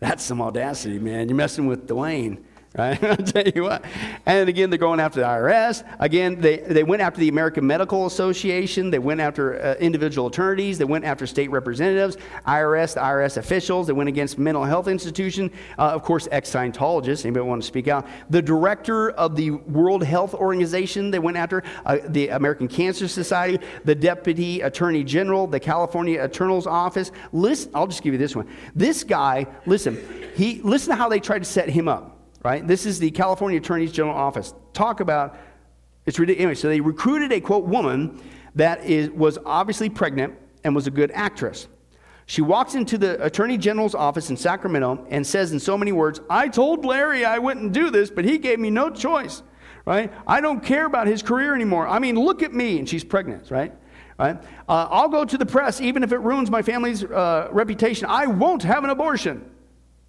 That's some audacity, man. You're messing with Dwayne. Right? I'll tell you what. And again, they're going after the I R S. Again, they, they went after the American Medical Association. They went after uh, individual attorneys. They went after state representatives, I R S, the I R S officials. They went against mental health institutions. Uh, of course, ex-Scientologists. Anybody want to speak out? The director of the World Health Organization they went after, uh, the American Cancer Society, the Deputy Attorney General, the California Attorney's Office. Listen, I'll just give you this one. This guy, listen, he, listen to how they tried to set him up. Right? This is the California Attorney General Office. Talk about, it's ridiculous. Anyway, so they recruited a, quote, woman that is, was obviously pregnant and was a good actress. She walks into the Attorney General's office in Sacramento and says in so many words, I told Larry I wouldn't do this, but he gave me no choice. Right? I don't care about his career anymore. I mean, look at me. And she's pregnant, right? Right? Uh, I'll go to the press even if it ruins my family's uh, reputation. I won't have an abortion.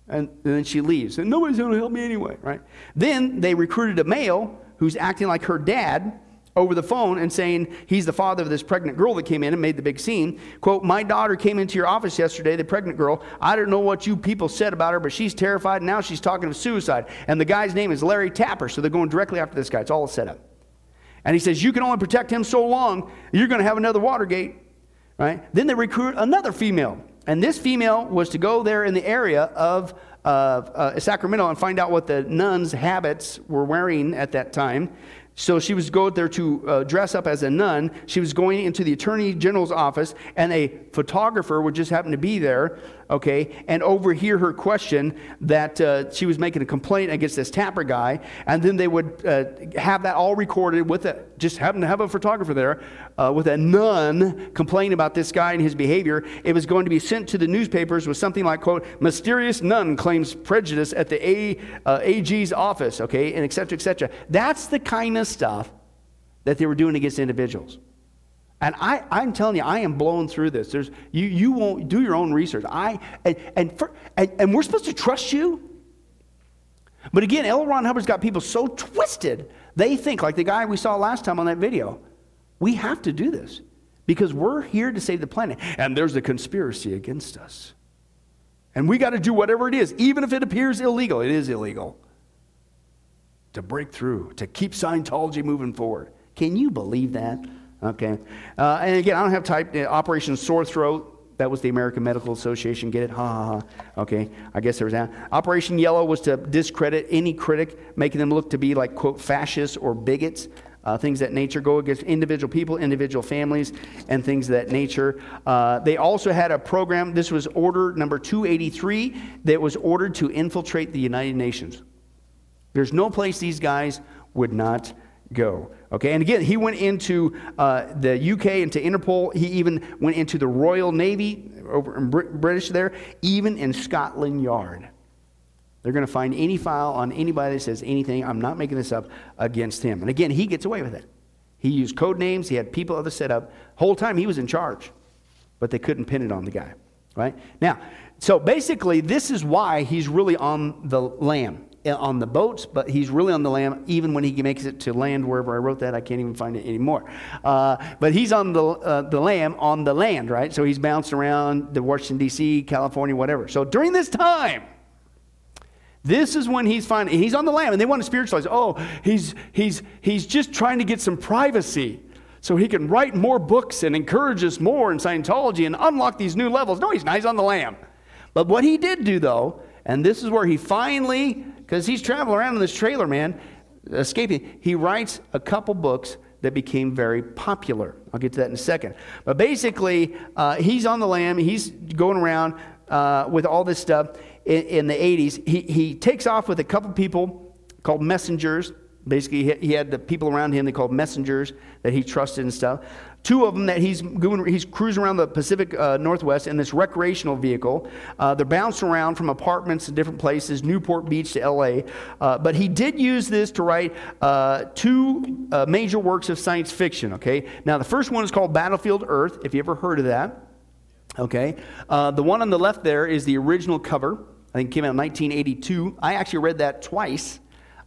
And then she leaves. And nobody's going to help me anyway, right? Then they recruited a male who's acting like her dad over the phone and saying he's the father of this pregnant girl that came in and made the big scene. Quote, my daughter came into your office yesterday, the pregnant girl. I don't know what you people said about her, but she's terrified. Now she's talking of suicide. And the guy's name is Larry Tapper, so they're going directly after this guy. It's all set up. And he says, you can only protect him so long. You're going to have another Watergate, right? Then they recruit another female. And this female was to go there in the area of uh, uh, Sacramento and find out what the nuns' habits were wearing at that time. So she was going there to uh, dress up as a nun. She was going into the Attorney General's office, and a photographer would just happen to be there okay, and overhear her question that uh, she was making a complaint against this Tapper guy, and then they would uh, have that all recorded with a, just happened to have a photographer there, uh, with a nun complaining about this guy and his behavior. It was going to be sent to the newspapers with something like, quote, mysterious nun claims prejudice at the A, uh, A G's office, okay, and et cetera, et cetera. That's the kind of stuff that they were doing against individuals. And I, I'm telling you, I am blown through this. There's, you, you won't do your own research. I, and, and, for, and, and we're supposed to trust you? But again, L. Ron Hubbard's got people so twisted, they think, like the guy we saw last time on that video, we have to do this because we're here to save the planet. And there's a conspiracy against us. And we got to do whatever it is, even if it appears illegal. It is illegal. To break through, to keep Scientology moving forward. Can you believe that? Okay. Uh, and again, I don't have type uh, Operation Sore Throat. That was the American Medical Association. Get it? Ha ha ha. Okay. I guess there was that. Operation Yellow was to discredit any critic, making them look to be like, quote, fascists or bigots, uh, things of that nature, go against individual people, individual families, and things of that nature. Uh, they also had a program. This was order number two eighty-three that was ordered to infiltrate the United Nations. There's no place these guys would not go. Okay, and again, he went into uh, the U K, into Interpol. He even went into the Royal Navy, over in Br- British there, even in Scotland Yard. They're going to find any file on anybody that says anything, I'm not making this up, against him. And again, he gets away with it. He used code names. He had people of the setup. Whole time he was in charge, but they couldn't pin it on the guy. Right? Now, so basically, this is why he's really on the lam. On the boats, but he's really on the lam, even when he makes it to land, wherever I wrote that, I can't even find it anymore. Uh, but he's on the, uh, the lam, on the land, right? So he's bounced around the Washington, D C, California, whatever. So during this time, this is when he's finding, he's on the lam, and they want to spiritualize. Oh, he's, he's, he's just trying to get some privacy so he can write more books and encourage us more in Scientology and unlock these new levels. No, he's not. He's on the lam. But what he did do, though, and this is where he finally, because he's traveling around in this trailer, man, escaping. He writes a couple books that became very popular. I'll get to that in a second. But basically, uh, he's on the lam. He's going around uh, with all this stuff in, in the eighties. He, he takes off with a couple people called messengers. Basically, he, he had the people around him they called messengers that he trusted and stuff. Two of them that he's going, he's cruising around the Pacific uh, Northwest in this recreational vehicle. Uh, they're bouncing around from apartments to different places, Newport Beach to L A. Uh, but he did use this to write uh, two uh, major works of science fiction, okay? Now, the first one is called Battlefield Earth, if you ever heard of that, okay? Uh, the one on the left there is the original cover. I think it came out in nineteen eighty-two. I actually read that twice.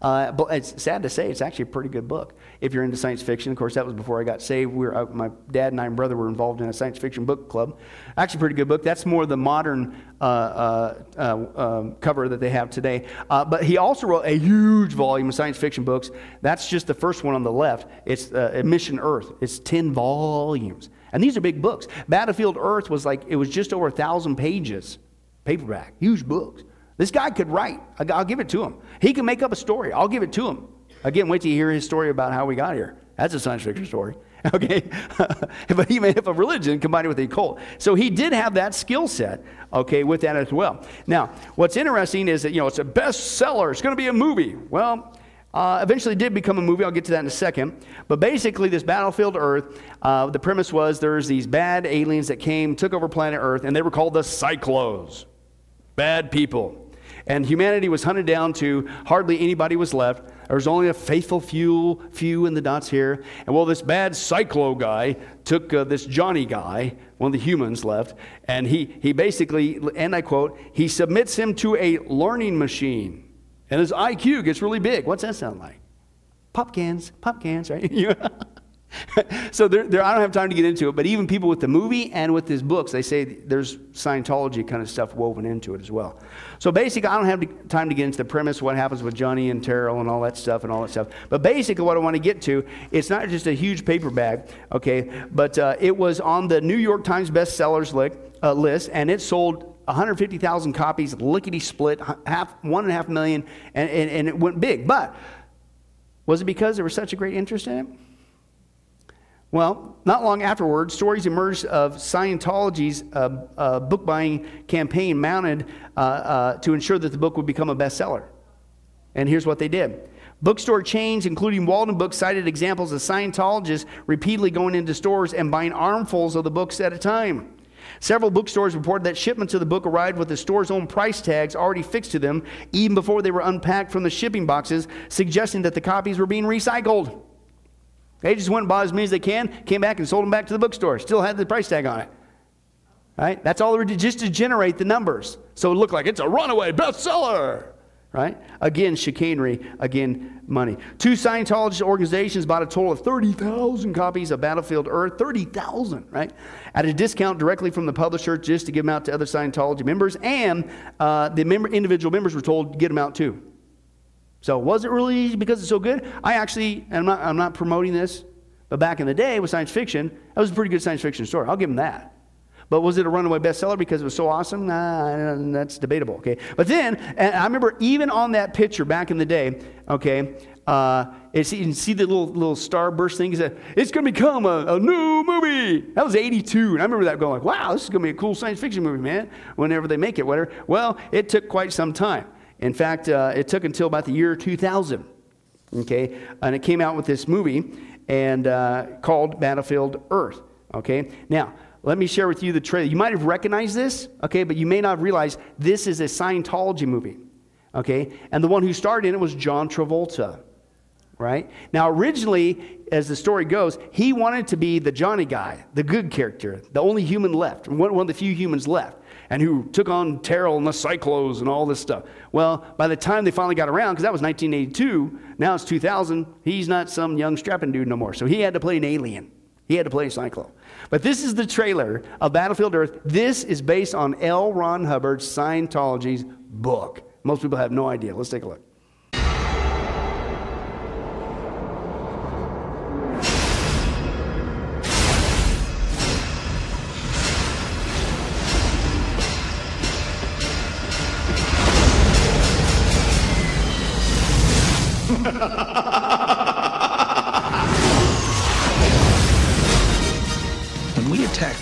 Uh, but it's sad to say, it's actually a pretty good book if you're into science fiction. Of course, that was before I got saved. We were, uh, my dad and I and brother were involved in a science fiction book club. Actually, a pretty good book. That's more the modern uh, uh, uh, uh, cover that they have today. Uh, but he also wrote a huge volume of science fiction books. That's just the first one on the left. It's uh, Mission Earth. It's ten volumes, and these are big books. Battlefield Earth was like it was just over a thousand pages, paperback, huge books. This guy could write. I'll give it to him. He can make up a story. I'll give it to him. Again, wait till you hear his story about how we got here. That's a science fiction story. Okay? But he made up a religion combined with the occult. So he did have that skill set, okay, with that as well. Now, what's interesting is that, you know, it's a bestseller. It's going to be a movie. Well, uh, eventually it did become a movie. I'll get to that in a second. But basically, this Battlefield Earth, uh, the premise was there's these bad aliens that came, took over planet Earth, and they were called the Cyclos. Bad people. And humanity was hunted down to hardly anybody was left. There was only a faithful few, few in the dots here. And well, this bad cyclo guy took uh, this Johnny guy, one of the humans left, and he, he basically, and I quote, he submits him to a learning machine. And his I Q gets really big. What's that sound like? Pop cans, pop cans, right? So there, there, I don't have time to get into it, but even people with the movie and with his books, they say there's Scientology kind of stuff woven into it as well. So basically, I don't have time to get into the premise, what happens with Johnny and Terrell and all that stuff and all that stuff. But basically, what I want to get to, it's not just a huge paperback, okay, but uh, it was on the New York Times bestsellers li- uh, list, and it sold one hundred fifty thousand copies, lickety-split, half, one and a half million, and, and, and it went big. But was it because there was such a great interest in it? Well, not long afterward, stories emerged of Scientology's uh, uh, book-buying campaign mounted uh, uh, to ensure that the book would become a bestseller. And here's what they did. Bookstore chains, including Walden Books, cited examples of Scientologists repeatedly going into stores and buying armfuls of the books at a time. Several bookstores reported that shipments of the book arrived with the store's own price tags already fixed to them, even before they were unpacked from the shipping boxes, suggesting that the copies were being recycled. They just went and bought as many as they can, came back and sold them back to the bookstore. Still had the price tag on it. Right? That's all they were, just to generate the numbers. So it looked like it's a runaway bestseller. Right? Again, chicanery. Again, money. Two Scientologist organizations bought a total of thirty thousand copies of Battlefield Earth. thirty thousand, right? At a discount directly from the publisher, just to give them out to other Scientology members. And uh, the member, individual members were told, get them out too. So was it really easy because it's so good? I actually, and I'm not, I'm not promoting this, but back in the day with science fiction, that was a pretty good science fiction story. I'll give them that. But was it a runaway bestseller because it was so awesome? Nah, that's debatable, okay? But then, and I remember even on that picture back in the day, okay, uh, it's, you can see the little, little starburst thing. It said, it's going to become a, a new movie. That was eighty-two, and I remember that going like, wow, this is going to be a cool science fiction movie, man, whenever they make it, whatever. Well, it took quite some time. In fact, uh, it took until about the year two thousand, okay? And it came out with this movie and uh, called Battlefield Earth, okay? Now, let me share with you the trailer. You might have recognized this, okay, but you may not realize this is a Scientology movie, okay? And the one who starred in it was John Travolta, right? Now, originally, as the story goes, he wanted to be the Johnny guy, the good character, the only human left, one of the few humans left, and who took on Terrell and the Cyclos and all this stuff. Well, by the time they finally got around, because that was nineteen eighty-two, now it's two thousand, he's not some young strapping dude no more. So he had to play an alien. He had to play a Cyclo. But this is the trailer of Battlefield Earth. This is based on L. Ron Hubbard's Scientology's book. Most people have no idea. Let's take a look.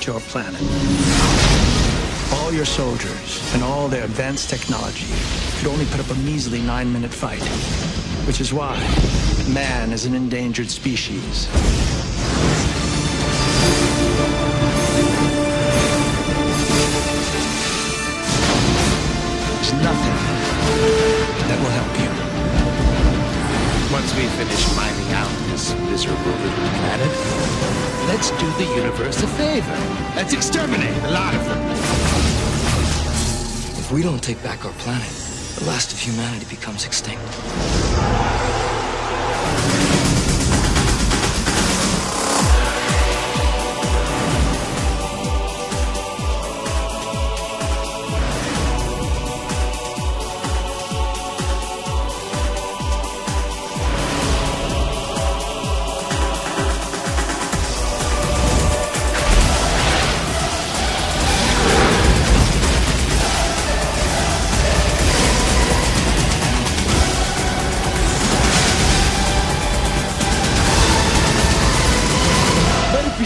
Your planet, all your soldiers and all their advanced technology could only put up a measly nine-minute fight, which is why man is an endangered species. There's nothing that will help you. Once we finish mining out this miserable little planet, let's do the universe a favor. Let's exterminate a lot of them. If we don't take back our planet, the last of humanity becomes extinct.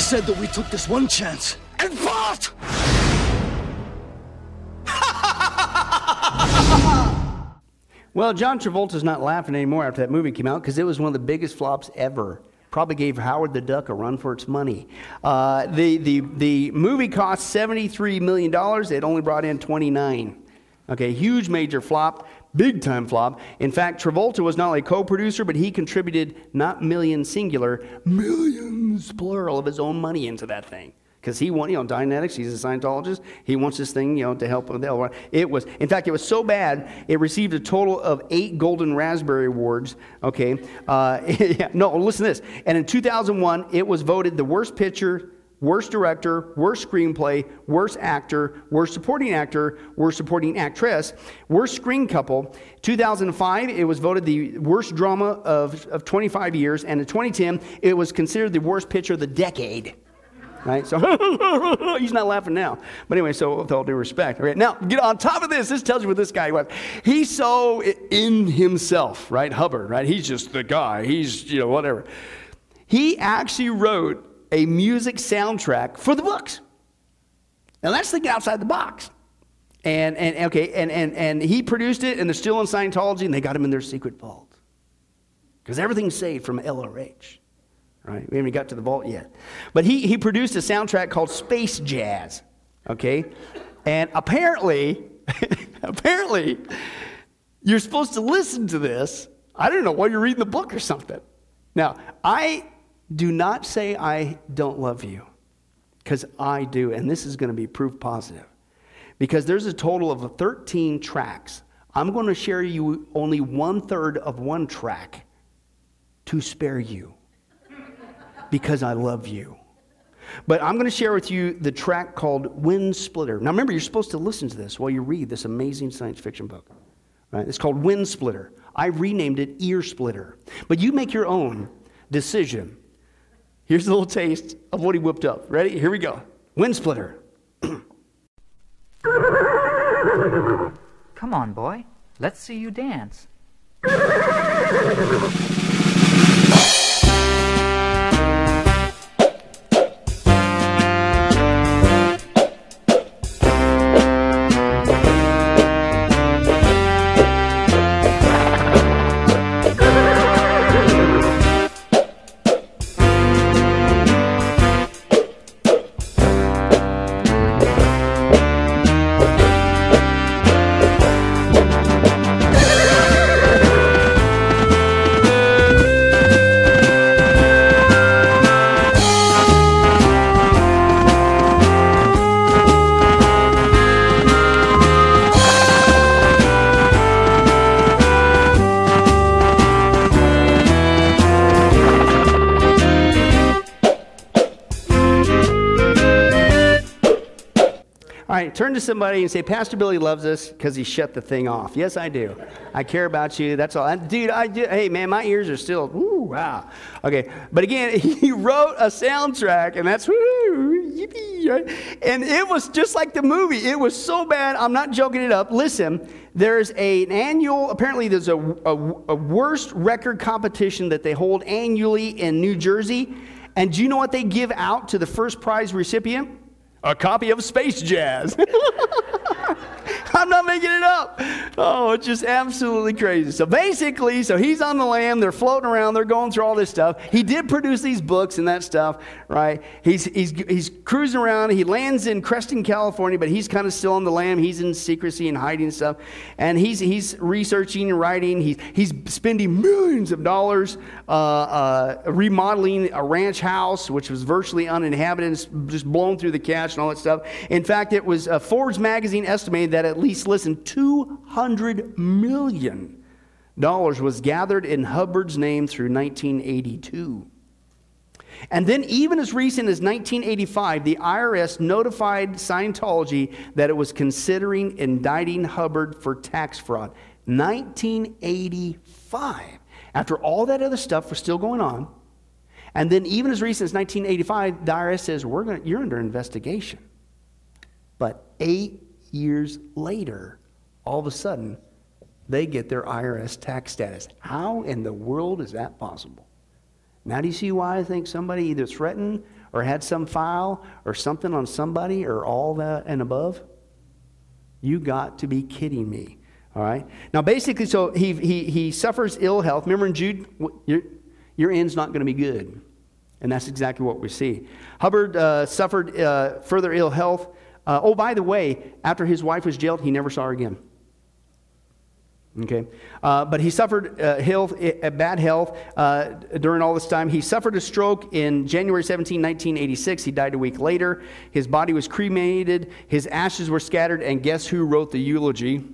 Said that we took this one chance and fought! Well, John Travolta's not laughing anymore after that movie came out because it was one of the biggest flops ever. Probably gave Howard the Duck a run for its money. Uh, the, the, the movie cost seventy-three million dollars. It only brought in twenty-nine. Okay, huge major flop, big time flop. In fact, Travolta was not only co-producer, but he contributed not million singular, millions plural of his own money into that thing. Because he wants, you know, Dianetics, he's a Scientologist, he wants this thing, you know, to help with the L. Ron. It was, in fact, it was so bad, it received a total of eight Golden Raspberry Awards, okay? Uh, yeah, no, listen to this. And in two thousand one, it was voted the worst picture, worst director, worst screenplay, worst actor, worst supporting actor, worst supporting actress, worst screen couple. two thousand five, it was voted the worst drama of, of twenty-five years, and in twenty ten, it was considered the worst picture of the decade. Right? So he's not laughing now. But anyway, so with all due respect. Okay, now, get on top of this, this tells you what this guy was. He's so in himself, right? Hubbard, right? He's just the guy. He's, you know, whatever. He actually wrote a music soundtrack for the books. Now that's thinking outside the box. And, and okay, and, and, and he produced it, and they're still in Scientology, and they got him in their secret vault. Because everything's saved from L R H. Right? We haven't got to the vault yet. But he, he produced a soundtrack called Space Jazz. Okay? And apparently, apparently, you're supposed to listen to this, I don't know, while you're reading the book or something. Now, I do not say I don't love you, because I do, and this is going to be proof positive. Because there's a total of thirteen tracks. I'm going to share you only one-third of one track to spare you, because I love you. But I'm going to share with you the track called Wind Splitter. Now remember, you're supposed to listen to this while you read this amazing science fiction book. Right? It's called Wind Splitter. I renamed it Ear Splitter. But you make your own decision. Here's a little taste of what he whipped up. Ready? Here we go. Wind Splitter. Come on, boy. Let's see you dance. Turn to somebody and say, Pastor Billy loves us because he shut the thing off. Yes, I do. I care about you. That's all. I, dude, I do. Hey, man, my ears are still, ooh, wow. Okay. But again, he wrote a soundtrack, and that's, woo, yippee, right? And it was just like the movie. It was so bad. I'm not joking it up. Listen, there's a, an annual, apparently there's a, a, a worst record competition that they hold annually in New Jersey. And do you know what they give out to the first prize recipient? A copy of Space Jazz. I'm not making it up. Oh, it's just absolutely crazy. So basically, so he's on the lam. They're floating around. They're going through all this stuff. He did produce these books and that stuff, right? He's he's he's cruising around. He lands in Creston, California, but he's kind of still on the lam. He's in secrecy and hiding stuff, and he's he's researching and writing. He's he's spending millions of dollars uh, uh, remodeling a ranch house, which was virtually uninhabited, just blown through the cash and all that stuff. In fact, it was uh, Forbes magazine estimated that at least, listen, two hundred million dollars was gathered in Hubbard's name through nineteen eighty-two. And then even as recent as nineteen eighty-five, the I R S notified Scientology that it was considering indicting Hubbard for tax fraud. nineteen eighty-five. After all that other stuff was still going on, and then even as recent as nineteen eighty-five, the I R S says, We're gonna, you're under investigation. But eight years later, all of a sudden, they get their I R S tax status. How in the world is that possible? Now do you see why I think somebody either threatened or had some file or something on somebody or all that and above? You got to be kidding me, all right? Now basically, so he, he, he suffers ill health. Remember in Jude, your, your end's not going to be good. And that's exactly what we see. Hubbard uh, suffered uh, further ill health. Uh, oh, by the way, after his wife was jailed, he never saw her again. Okay, uh, but he suffered uh, health, uh, bad health uh, during all this time. He suffered a stroke in January seventeenth, nineteen eighty-six. He died a week later. His body was cremated. His ashes were scattered. And guess who wrote the eulogy?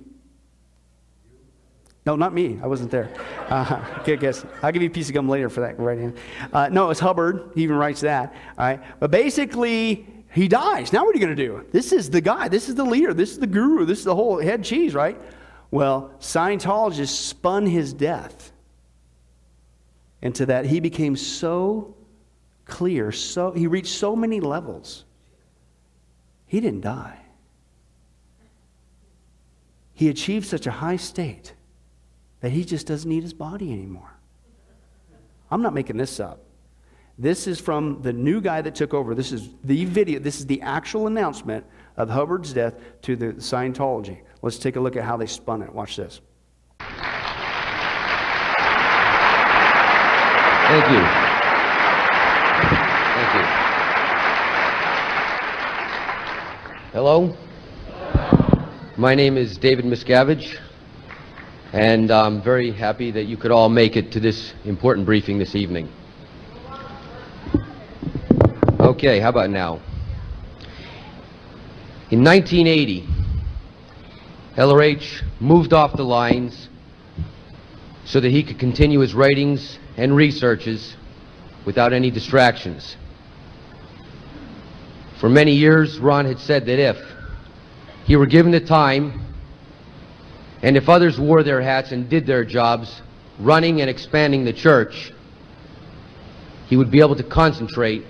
No, not me. I wasn't there. Uh, good guess. I'll give you a piece of gum later for that right hand. Uh, no, it's Hubbard. He even writes that. All right. But basically, he dies. Now what are you going to do? This is the guy. This is the leader. This is the guru. This is the whole head cheese, right? Well, Scientologists spun his death into that. He became so clear. So he reached so many levels. He didn't die. He achieved such a high state that he just doesn't need his body anymore. I'm not making this up. This is from the new guy that took over. This is the video. This is the actual announcement of Hubbard's death to the Scientology. Let's take a look at how they spun it. Watch this. Thank you. Thank you. Hello. My name is David Miscavige, and I'm very happy that you could all make it to this important briefing this evening. Okay, how about now? In nineteen eighty, L R H moved off the lines so that he could continue his writings and researches without any distractions. For many years, Ron had said that if he were given the time, and if others wore their hats and did their jobs, running and expanding the church, he would be able to concentrate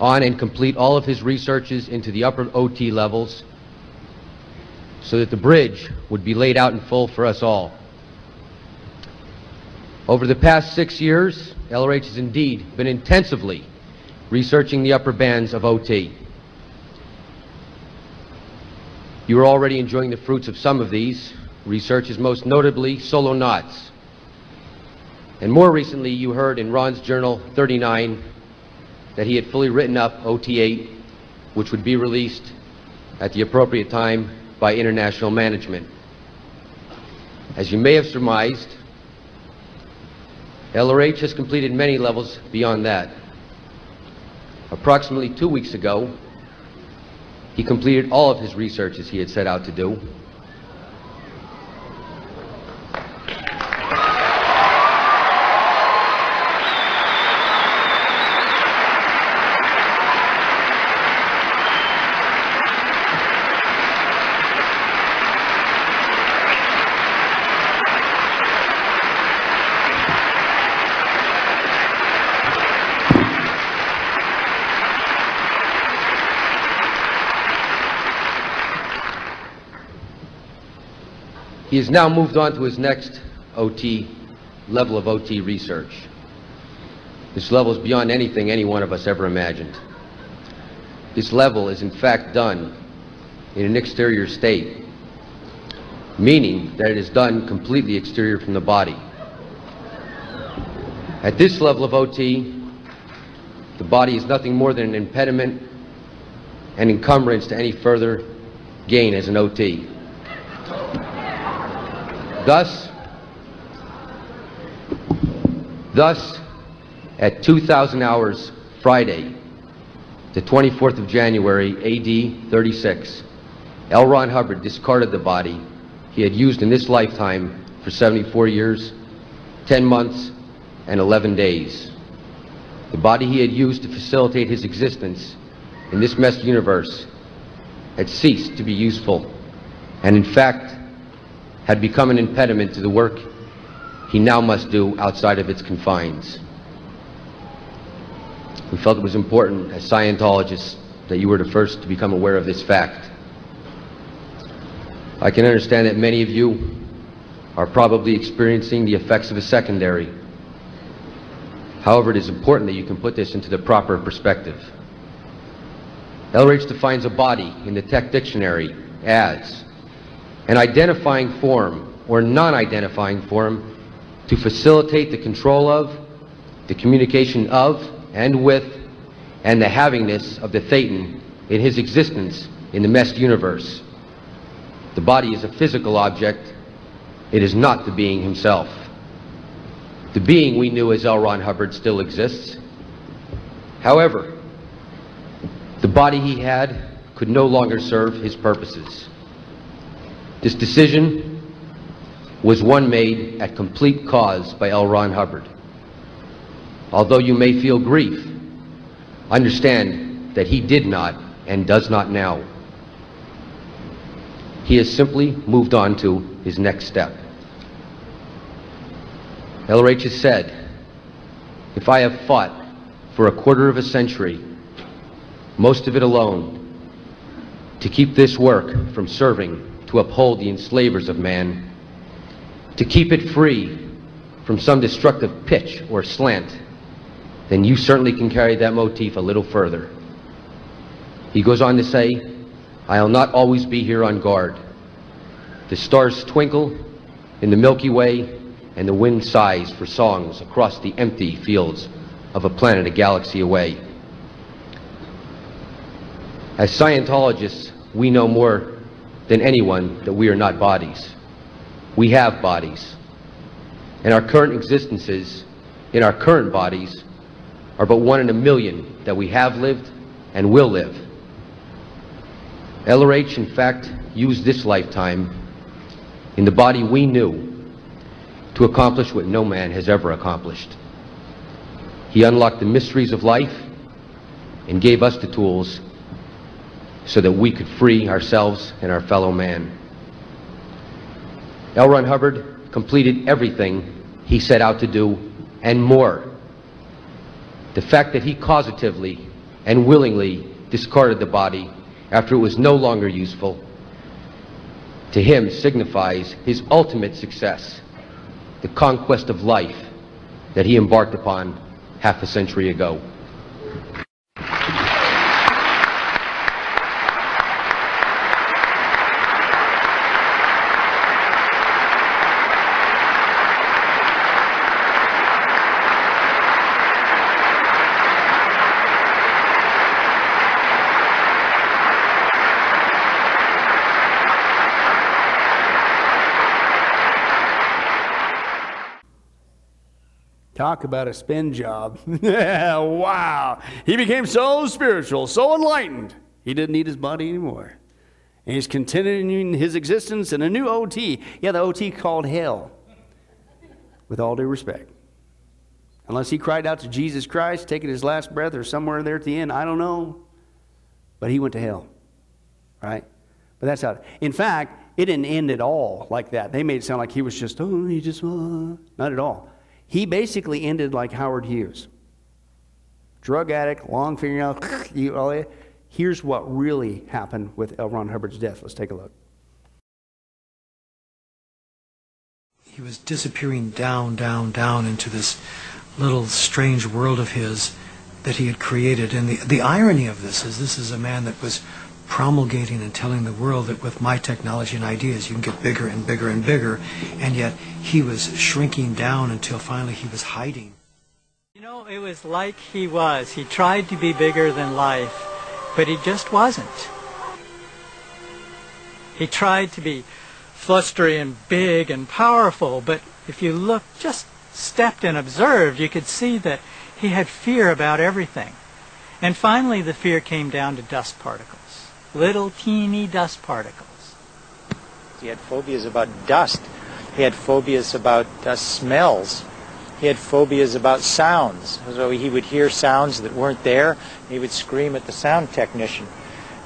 on and complete all of his researches into the upper O T levels so that the bridge would be laid out in full for us all. Over the past six years, L R H has indeed been intensively researching the upper bands of O T. You are already enjoying the fruits of some of these researches, most notably solo knots. And more recently, you heard in Ron's Journal thirty-nine that he had fully written up O T eight, which would be released at the appropriate time by international management. As you may have surmised, L R H has completed many levels beyond that. Approximately two weeks ago, he completed all of his researches he had set out to do. He has now moved on to his next O T level of O T research. This level is beyond anything any one of us ever imagined. This level is in fact done in an exterior state, meaning that it is done completely exterior from the body. At this level of O T, the body is nothing more than an impediment and encumbrance to any further gain as an O T. Thus, thus, at two thousand hours Friday, the twenty-fourth of January, A D thirty-six, L. Ron Hubbard discarded the body he had used in this lifetime for seventy-four years, ten months, and eleven days. The body he had used to facilitate his existence in this messed universe had ceased to be useful, and in fact, had become an impediment to the work he now must do outside of its confines. We felt it was important as Scientologists that you were the first to become aware of this fact. I can understand that many of you are probably experiencing the effects of a secondary. However, it is important that you can put this into the proper perspective. L R H defines a body in the Tech Dictionary as an identifying form or non-identifying form to facilitate the control of, the communication of, and with, and the havingness of the Thetan in his existence in the messed universe. The body is a physical object. It is not the being himself. The being we knew as L. Ron Hubbard still exists. However, the body he had could no longer serve his purposes. This decision was one made at complete cause by L. Ron Hubbard. Although you may feel grief, understand that he did not and does not now. He has simply moved on to his next step. L R H has said, "If I have fought for a quarter of a century, most of it alone, to keep this work from serving to uphold the enslavers of man, to keep it free from some destructive pitch or slant, then you certainly can carry that motif a little further. He goes on to say, I'll not always be here on guard. The stars twinkle in the Milky Way, and the wind sighs for songs across the empty fields of a planet a galaxy away. As Scientologists, we know more than anyone that we are not bodies. We have bodies. And our current existences in our current bodies are but one in a million that we have lived and will live. L R H, in fact, used this lifetime in the body we knew to accomplish what no man has ever accomplished. He unlocked the mysteries of life and gave us the tools so that we could free ourselves and our fellow man. L. Ron Hubbard completed everything he set out to do and more. The fact that he causatively and willingly discarded the body after it was no longer useful to him signifies his ultimate success, the conquest of life that he embarked upon half a century ago. Talk about a spin job. Wow. He became so spiritual, so enlightened, he didn't need his body anymore. And he's continuing his existence in a new O T. Yeah, the O T called hell. With all due respect. Unless he cried out to Jesus Christ, taking his last breath or somewhere there at the end, I don't know. But he went to hell. Right? But that's how. In fact, it didn't end at all like that. They made it sound like he was just, oh, he just, uh, not at all. He basically ended like Howard Hughes. Drug addict, long fingernail, you all that. Here's what really happened with L. Ron Hubbard's death. Let's take a look. He was disappearing down, down, down into this little strange world of his that he had created. And the, the irony of this is this is a man that was promulgating and telling the world that with my technology and ideas you can get bigger and bigger and bigger, and yet he was shrinking down until finally he was hiding. You know, it was like he was. He tried to be bigger than life, but he just wasn't. He tried to be flustery and big and powerful, but if you look, just stepped and observed, you could see that he had fear about everything. And finally the fear came down to dust particles. Little teeny dust particles. He had phobias about dust. He had phobias about uh, smells. He had phobias about sounds. So he would hear sounds that weren't there. He would scream at the sound technician.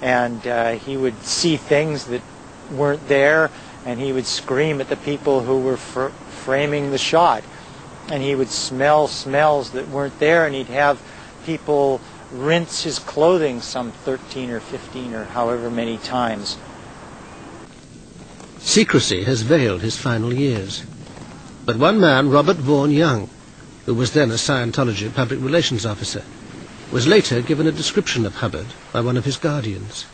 And uh, he would see things that weren't there. And he would scream at the people who were fr framing the shot. And he would smell smells that weren't there. And he'd have people rinse his clothing some thirteen or fifteen or however many times. Secrecy has veiled his final years. But one man, Robert Vaughan Young, who was then a Scientology public relations officer, was later given a description of Hubbard by one of his guardians.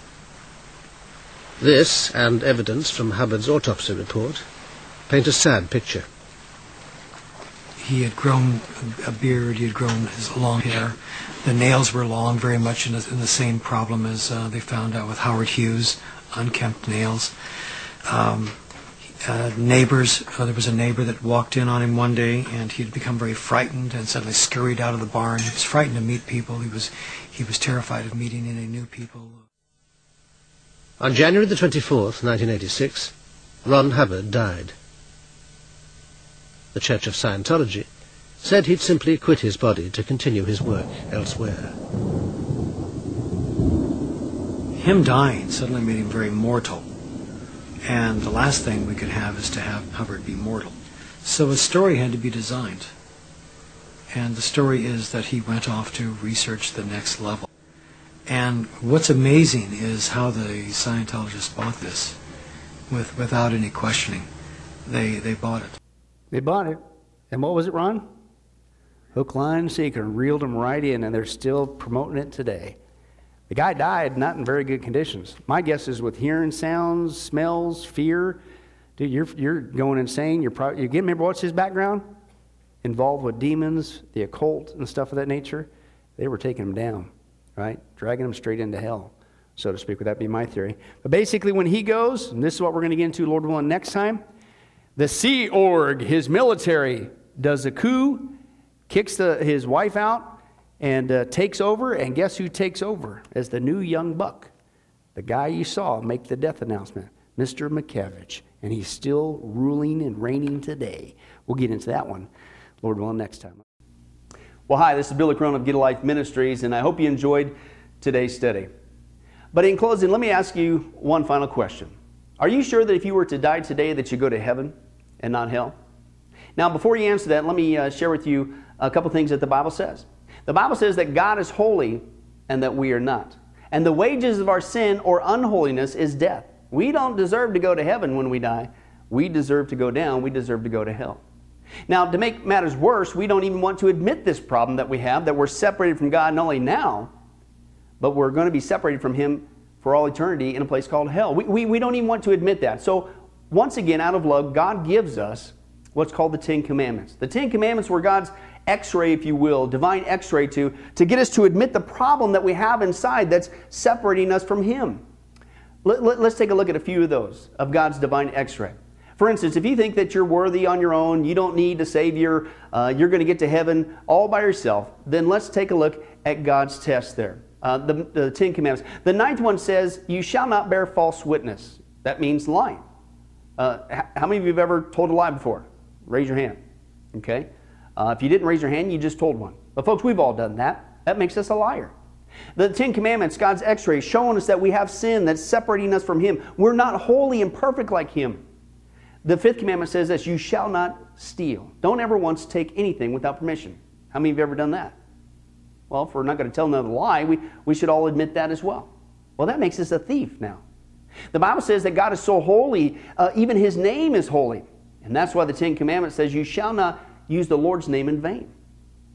This, and evidence from Hubbard's autopsy report, paint a sad picture. He had grown a beard, he had grown his long hair. The nails were long, very much in, a, in the same problem as uh, they found out with Howard Hughes, unkempt nails. Um, uh, neighbors, uh, there was a neighbor that walked in on him one day, and he had become very frightened and suddenly scurried out of the barn. He was frightened to meet people. He was, he was terrified of meeting any new people. On January the twenty-fourth, nineteen eighty-six, Ron Hubbard died. The Church of Scientology said he'd simply quit his body to continue his work elsewhere. Him dying suddenly made him very mortal, and the last thing we could have is to have Hubbard be mortal. So a story had to be designed, and the story is that he went off to research the next level. And what's amazing is how the Scientologists bought this with, without any questioning. They, they bought it. They bought it. And what was it, Ron? hook, line, and sinker, and reeled them right in, and they're still promoting it today. The guy died not in very good conditions. My guess is with hearing sounds, smells, fear, dude, you're, you're going insane. You're probably, you remember what's his background? Involved with demons, the occult, and stuff of that nature. They were taking him down, right? Dragging him straight into hell, so to speak. Would that be my theory? But basically when he goes, and this is what we're going to get into, Lord willing, next time, the Sea Org, his military, does a coup, kicks the, his wife out, and uh, takes over. And guess who takes over as the new young buck? The guy you saw make the death announcement, Mister McCavage. And he's still ruling and reigning today. We'll get into that one, Lord willing, next time. Well, hi, this is Billy Crone of Get a Life Ministries, and I hope you enjoyed today's study. But in closing, let me ask you one final question. Are you sure that if you were to die today that you go to heaven and not hell? Now, before you answer that, let me uh, share with you a couple things that the Bible says. The Bible says that God is holy and that we are not. And the wages of our sin or unholiness is death. We don't deserve to go to heaven when we die. We deserve to go down. We deserve to go to hell. Now, to make matters worse, we don't even want to admit this problem that we have, that we're separated from God not only now, but we're going to be separated from Him for all eternity in a place called hell. We, we, we don't even want to admit that. So, once again, out of love, God gives us what's called the Ten Commandments. The Ten Commandments were God's X-ray, if you will, divine X-ray to, to get us to admit the problem that we have inside that's separating us from Him. Let, let, let's take a look at a few of those, of God's divine X-ray. For instance, if you think that you're worthy on your own, you don't need a Savior, uh, you're going to get to heaven all by yourself, then let's take a look at God's test there. Uh, the, the Ten Commandments. The ninth one says, you shall not bear false witness. That means lying. Uh, how many of you have ever told a lie before? Raise your hand. Okay? Uh, if you didn't raise your hand, you just told one. But folks, we've all done that. That makes us a liar. The Ten Commandments, God's X-ray, showing us that we have sin that's separating us from Him. We're not holy and perfect like Him. The fifth commandment says this, you shall not steal. Don't ever once take anything without permission. How many of you have ever done that? Well, if we're not going to tell another lie, we, we should all admit that as well. Well, that makes us a thief now. The Bible says that God is so holy, uh, even His name is holy. And that's why the Ten Commandments says you shall not use the Lord's name in vain.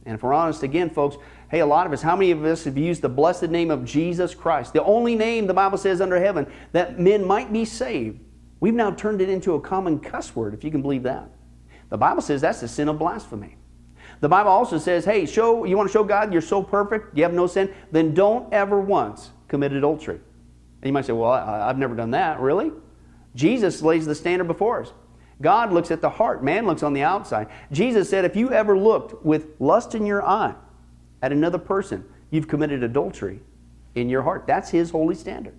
And if we're honest again, folks, hey, a lot of us, how many of us have used the blessed name of Jesus Christ? The only name, the Bible says, under heaven, that men might be saved. We've now turned it into a common cuss word, if you can believe that. The Bible says that's the sin of blasphemy. The Bible also says, hey, show, you want to show God you're so perfect, you have no sin, then don't ever once commit adultery. And you might say, well, I, I've never done that. Really? Jesus lays the standard before us. God looks at the heart. Man looks on the outside. Jesus said, if you ever looked with lust in your eye at another person, you've committed adultery in your heart. That's His holy standard.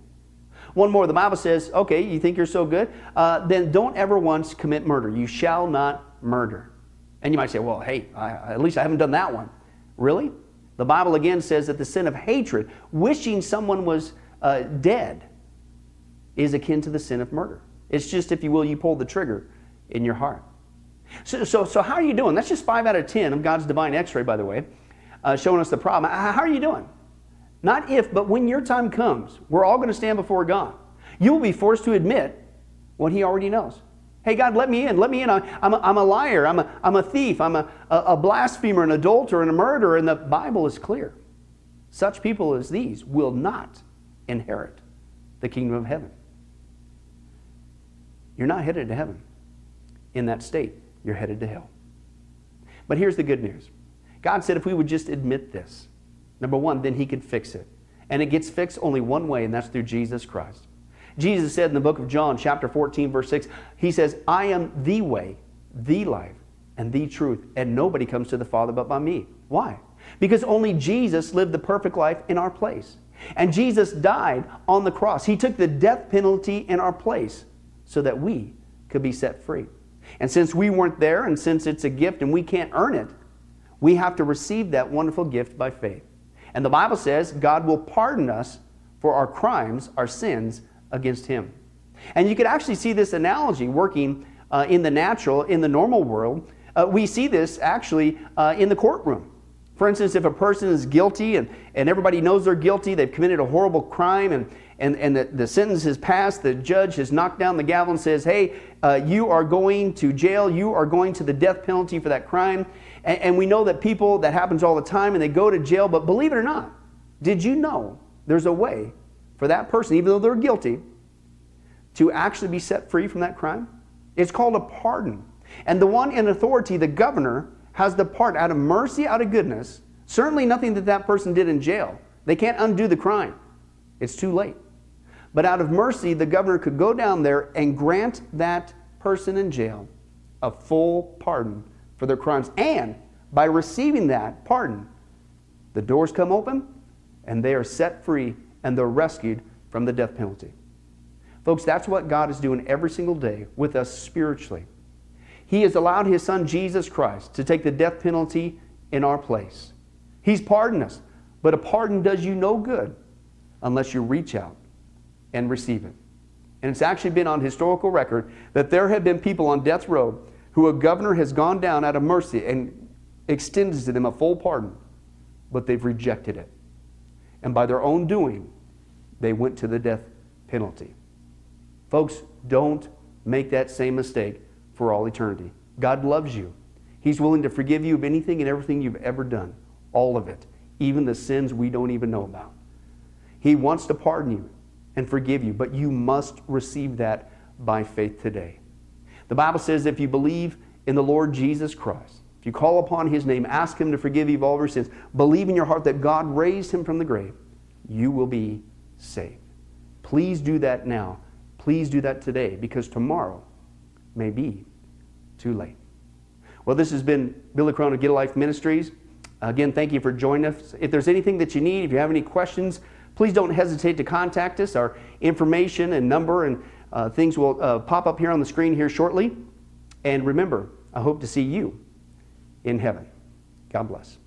One more, the Bible says, okay, you think you're so good, uh, then don't ever once commit murder. You shall not murder. And you might say, well, hey, I, at least I haven't done that one. Really? The Bible again says that the sin of hatred, wishing someone was uh, dead, is akin to the sin of murder. It's just, if you will, you pull the trigger in your heart. So, so, so how are you doing? That's just five out of ten of God's divine X-ray, by the way, uh, showing us the problem. How are you doing? Not if, but when your time comes, we're all going to stand before God. You will be forced to admit what He already knows. Hey, God, let me in. Let me in. I'm a, I'm a liar. I'm a, I'm a thief. I'm a, a blasphemer, an adulterer, and a murderer. And the Bible is clear. Such people as these will not inherit the kingdom of heaven. You're not headed to heaven. In that state, you're headed to hell. But here's the good news. God said if we would just admit this, number one, then He could fix it. And it gets fixed only one way, and that's through Jesus Christ. Jesus said in the book of John, chapter fourteen, verse six, He says, I am the way, the life, and the truth, and nobody comes to the Father but by me. Why? Because only Jesus lived the perfect life in our place. And Jesus died on the cross. He took the death penalty in our place so that we could be set free. And since we weren't there, and since it's a gift and we can't earn it, we have to receive that wonderful gift by faith. And the Bible says God will pardon us for our crimes, our sins against Him. And you could actually see this analogy working uh, in the natural, in the normal world. Uh, we see this actually uh, in the courtroom. For instance, if a person is guilty and, and everybody knows they're guilty, they've committed a horrible crime, and, and, and the, the sentence is passed, the judge has knocked down the gavel and says, hey, uh, you are going to jail, you are going to the death penalty for that crime. And, and we know that people, that happens all the time, and they go to jail. But believe it or not, did you know there's a way for that person, even though they're guilty, to actually be set free from that crime? It's called a pardon. And the one in authority, the governor, has the part out of mercy, out of goodness. Certainly nothing that that person did in jail. They can't undo the crime. It's too late. But out of mercy, the governor could go down there and grant that person in jail a full pardon for their crimes. And by receiving that pardon, the doors come open and they are set free and they're rescued from the death penalty. Folks, that's what God is doing every single day with us spiritually. He has allowed His Son, Jesus Christ, to take the death penalty in our place. He's pardoned us, but a pardon does you no good unless you reach out and receive it. And it's actually been on historical record that there have been people on death row who a governor has gone down out of mercy and extends to them a full pardon, but they've rejected it. And by their own doing, they went to the death penalty. Folks, don't make that same mistake for all eternity. God loves you. He's willing to forgive you of anything and everything you've ever done. All of it. Even the sins we don't even know about. He wants to pardon you and forgive you, but you must receive that by faith today. The Bible says if you believe in the Lord Jesus Christ, if you call upon His name, ask Him to forgive you of all of your sins, believe in your heart that God raised Him from the grave, you will be saved. Please do that now. Please do that today, because tomorrow may be too late. Well, this has been Billy Crone of Get a Life Ministries. Again, thank you for joining us. If there's anything that you need, if you have any questions, please don't hesitate to contact us. Our information and number and uh, things will uh, pop up here on the screen here shortly. And remember, I hope to see you in heaven. God bless.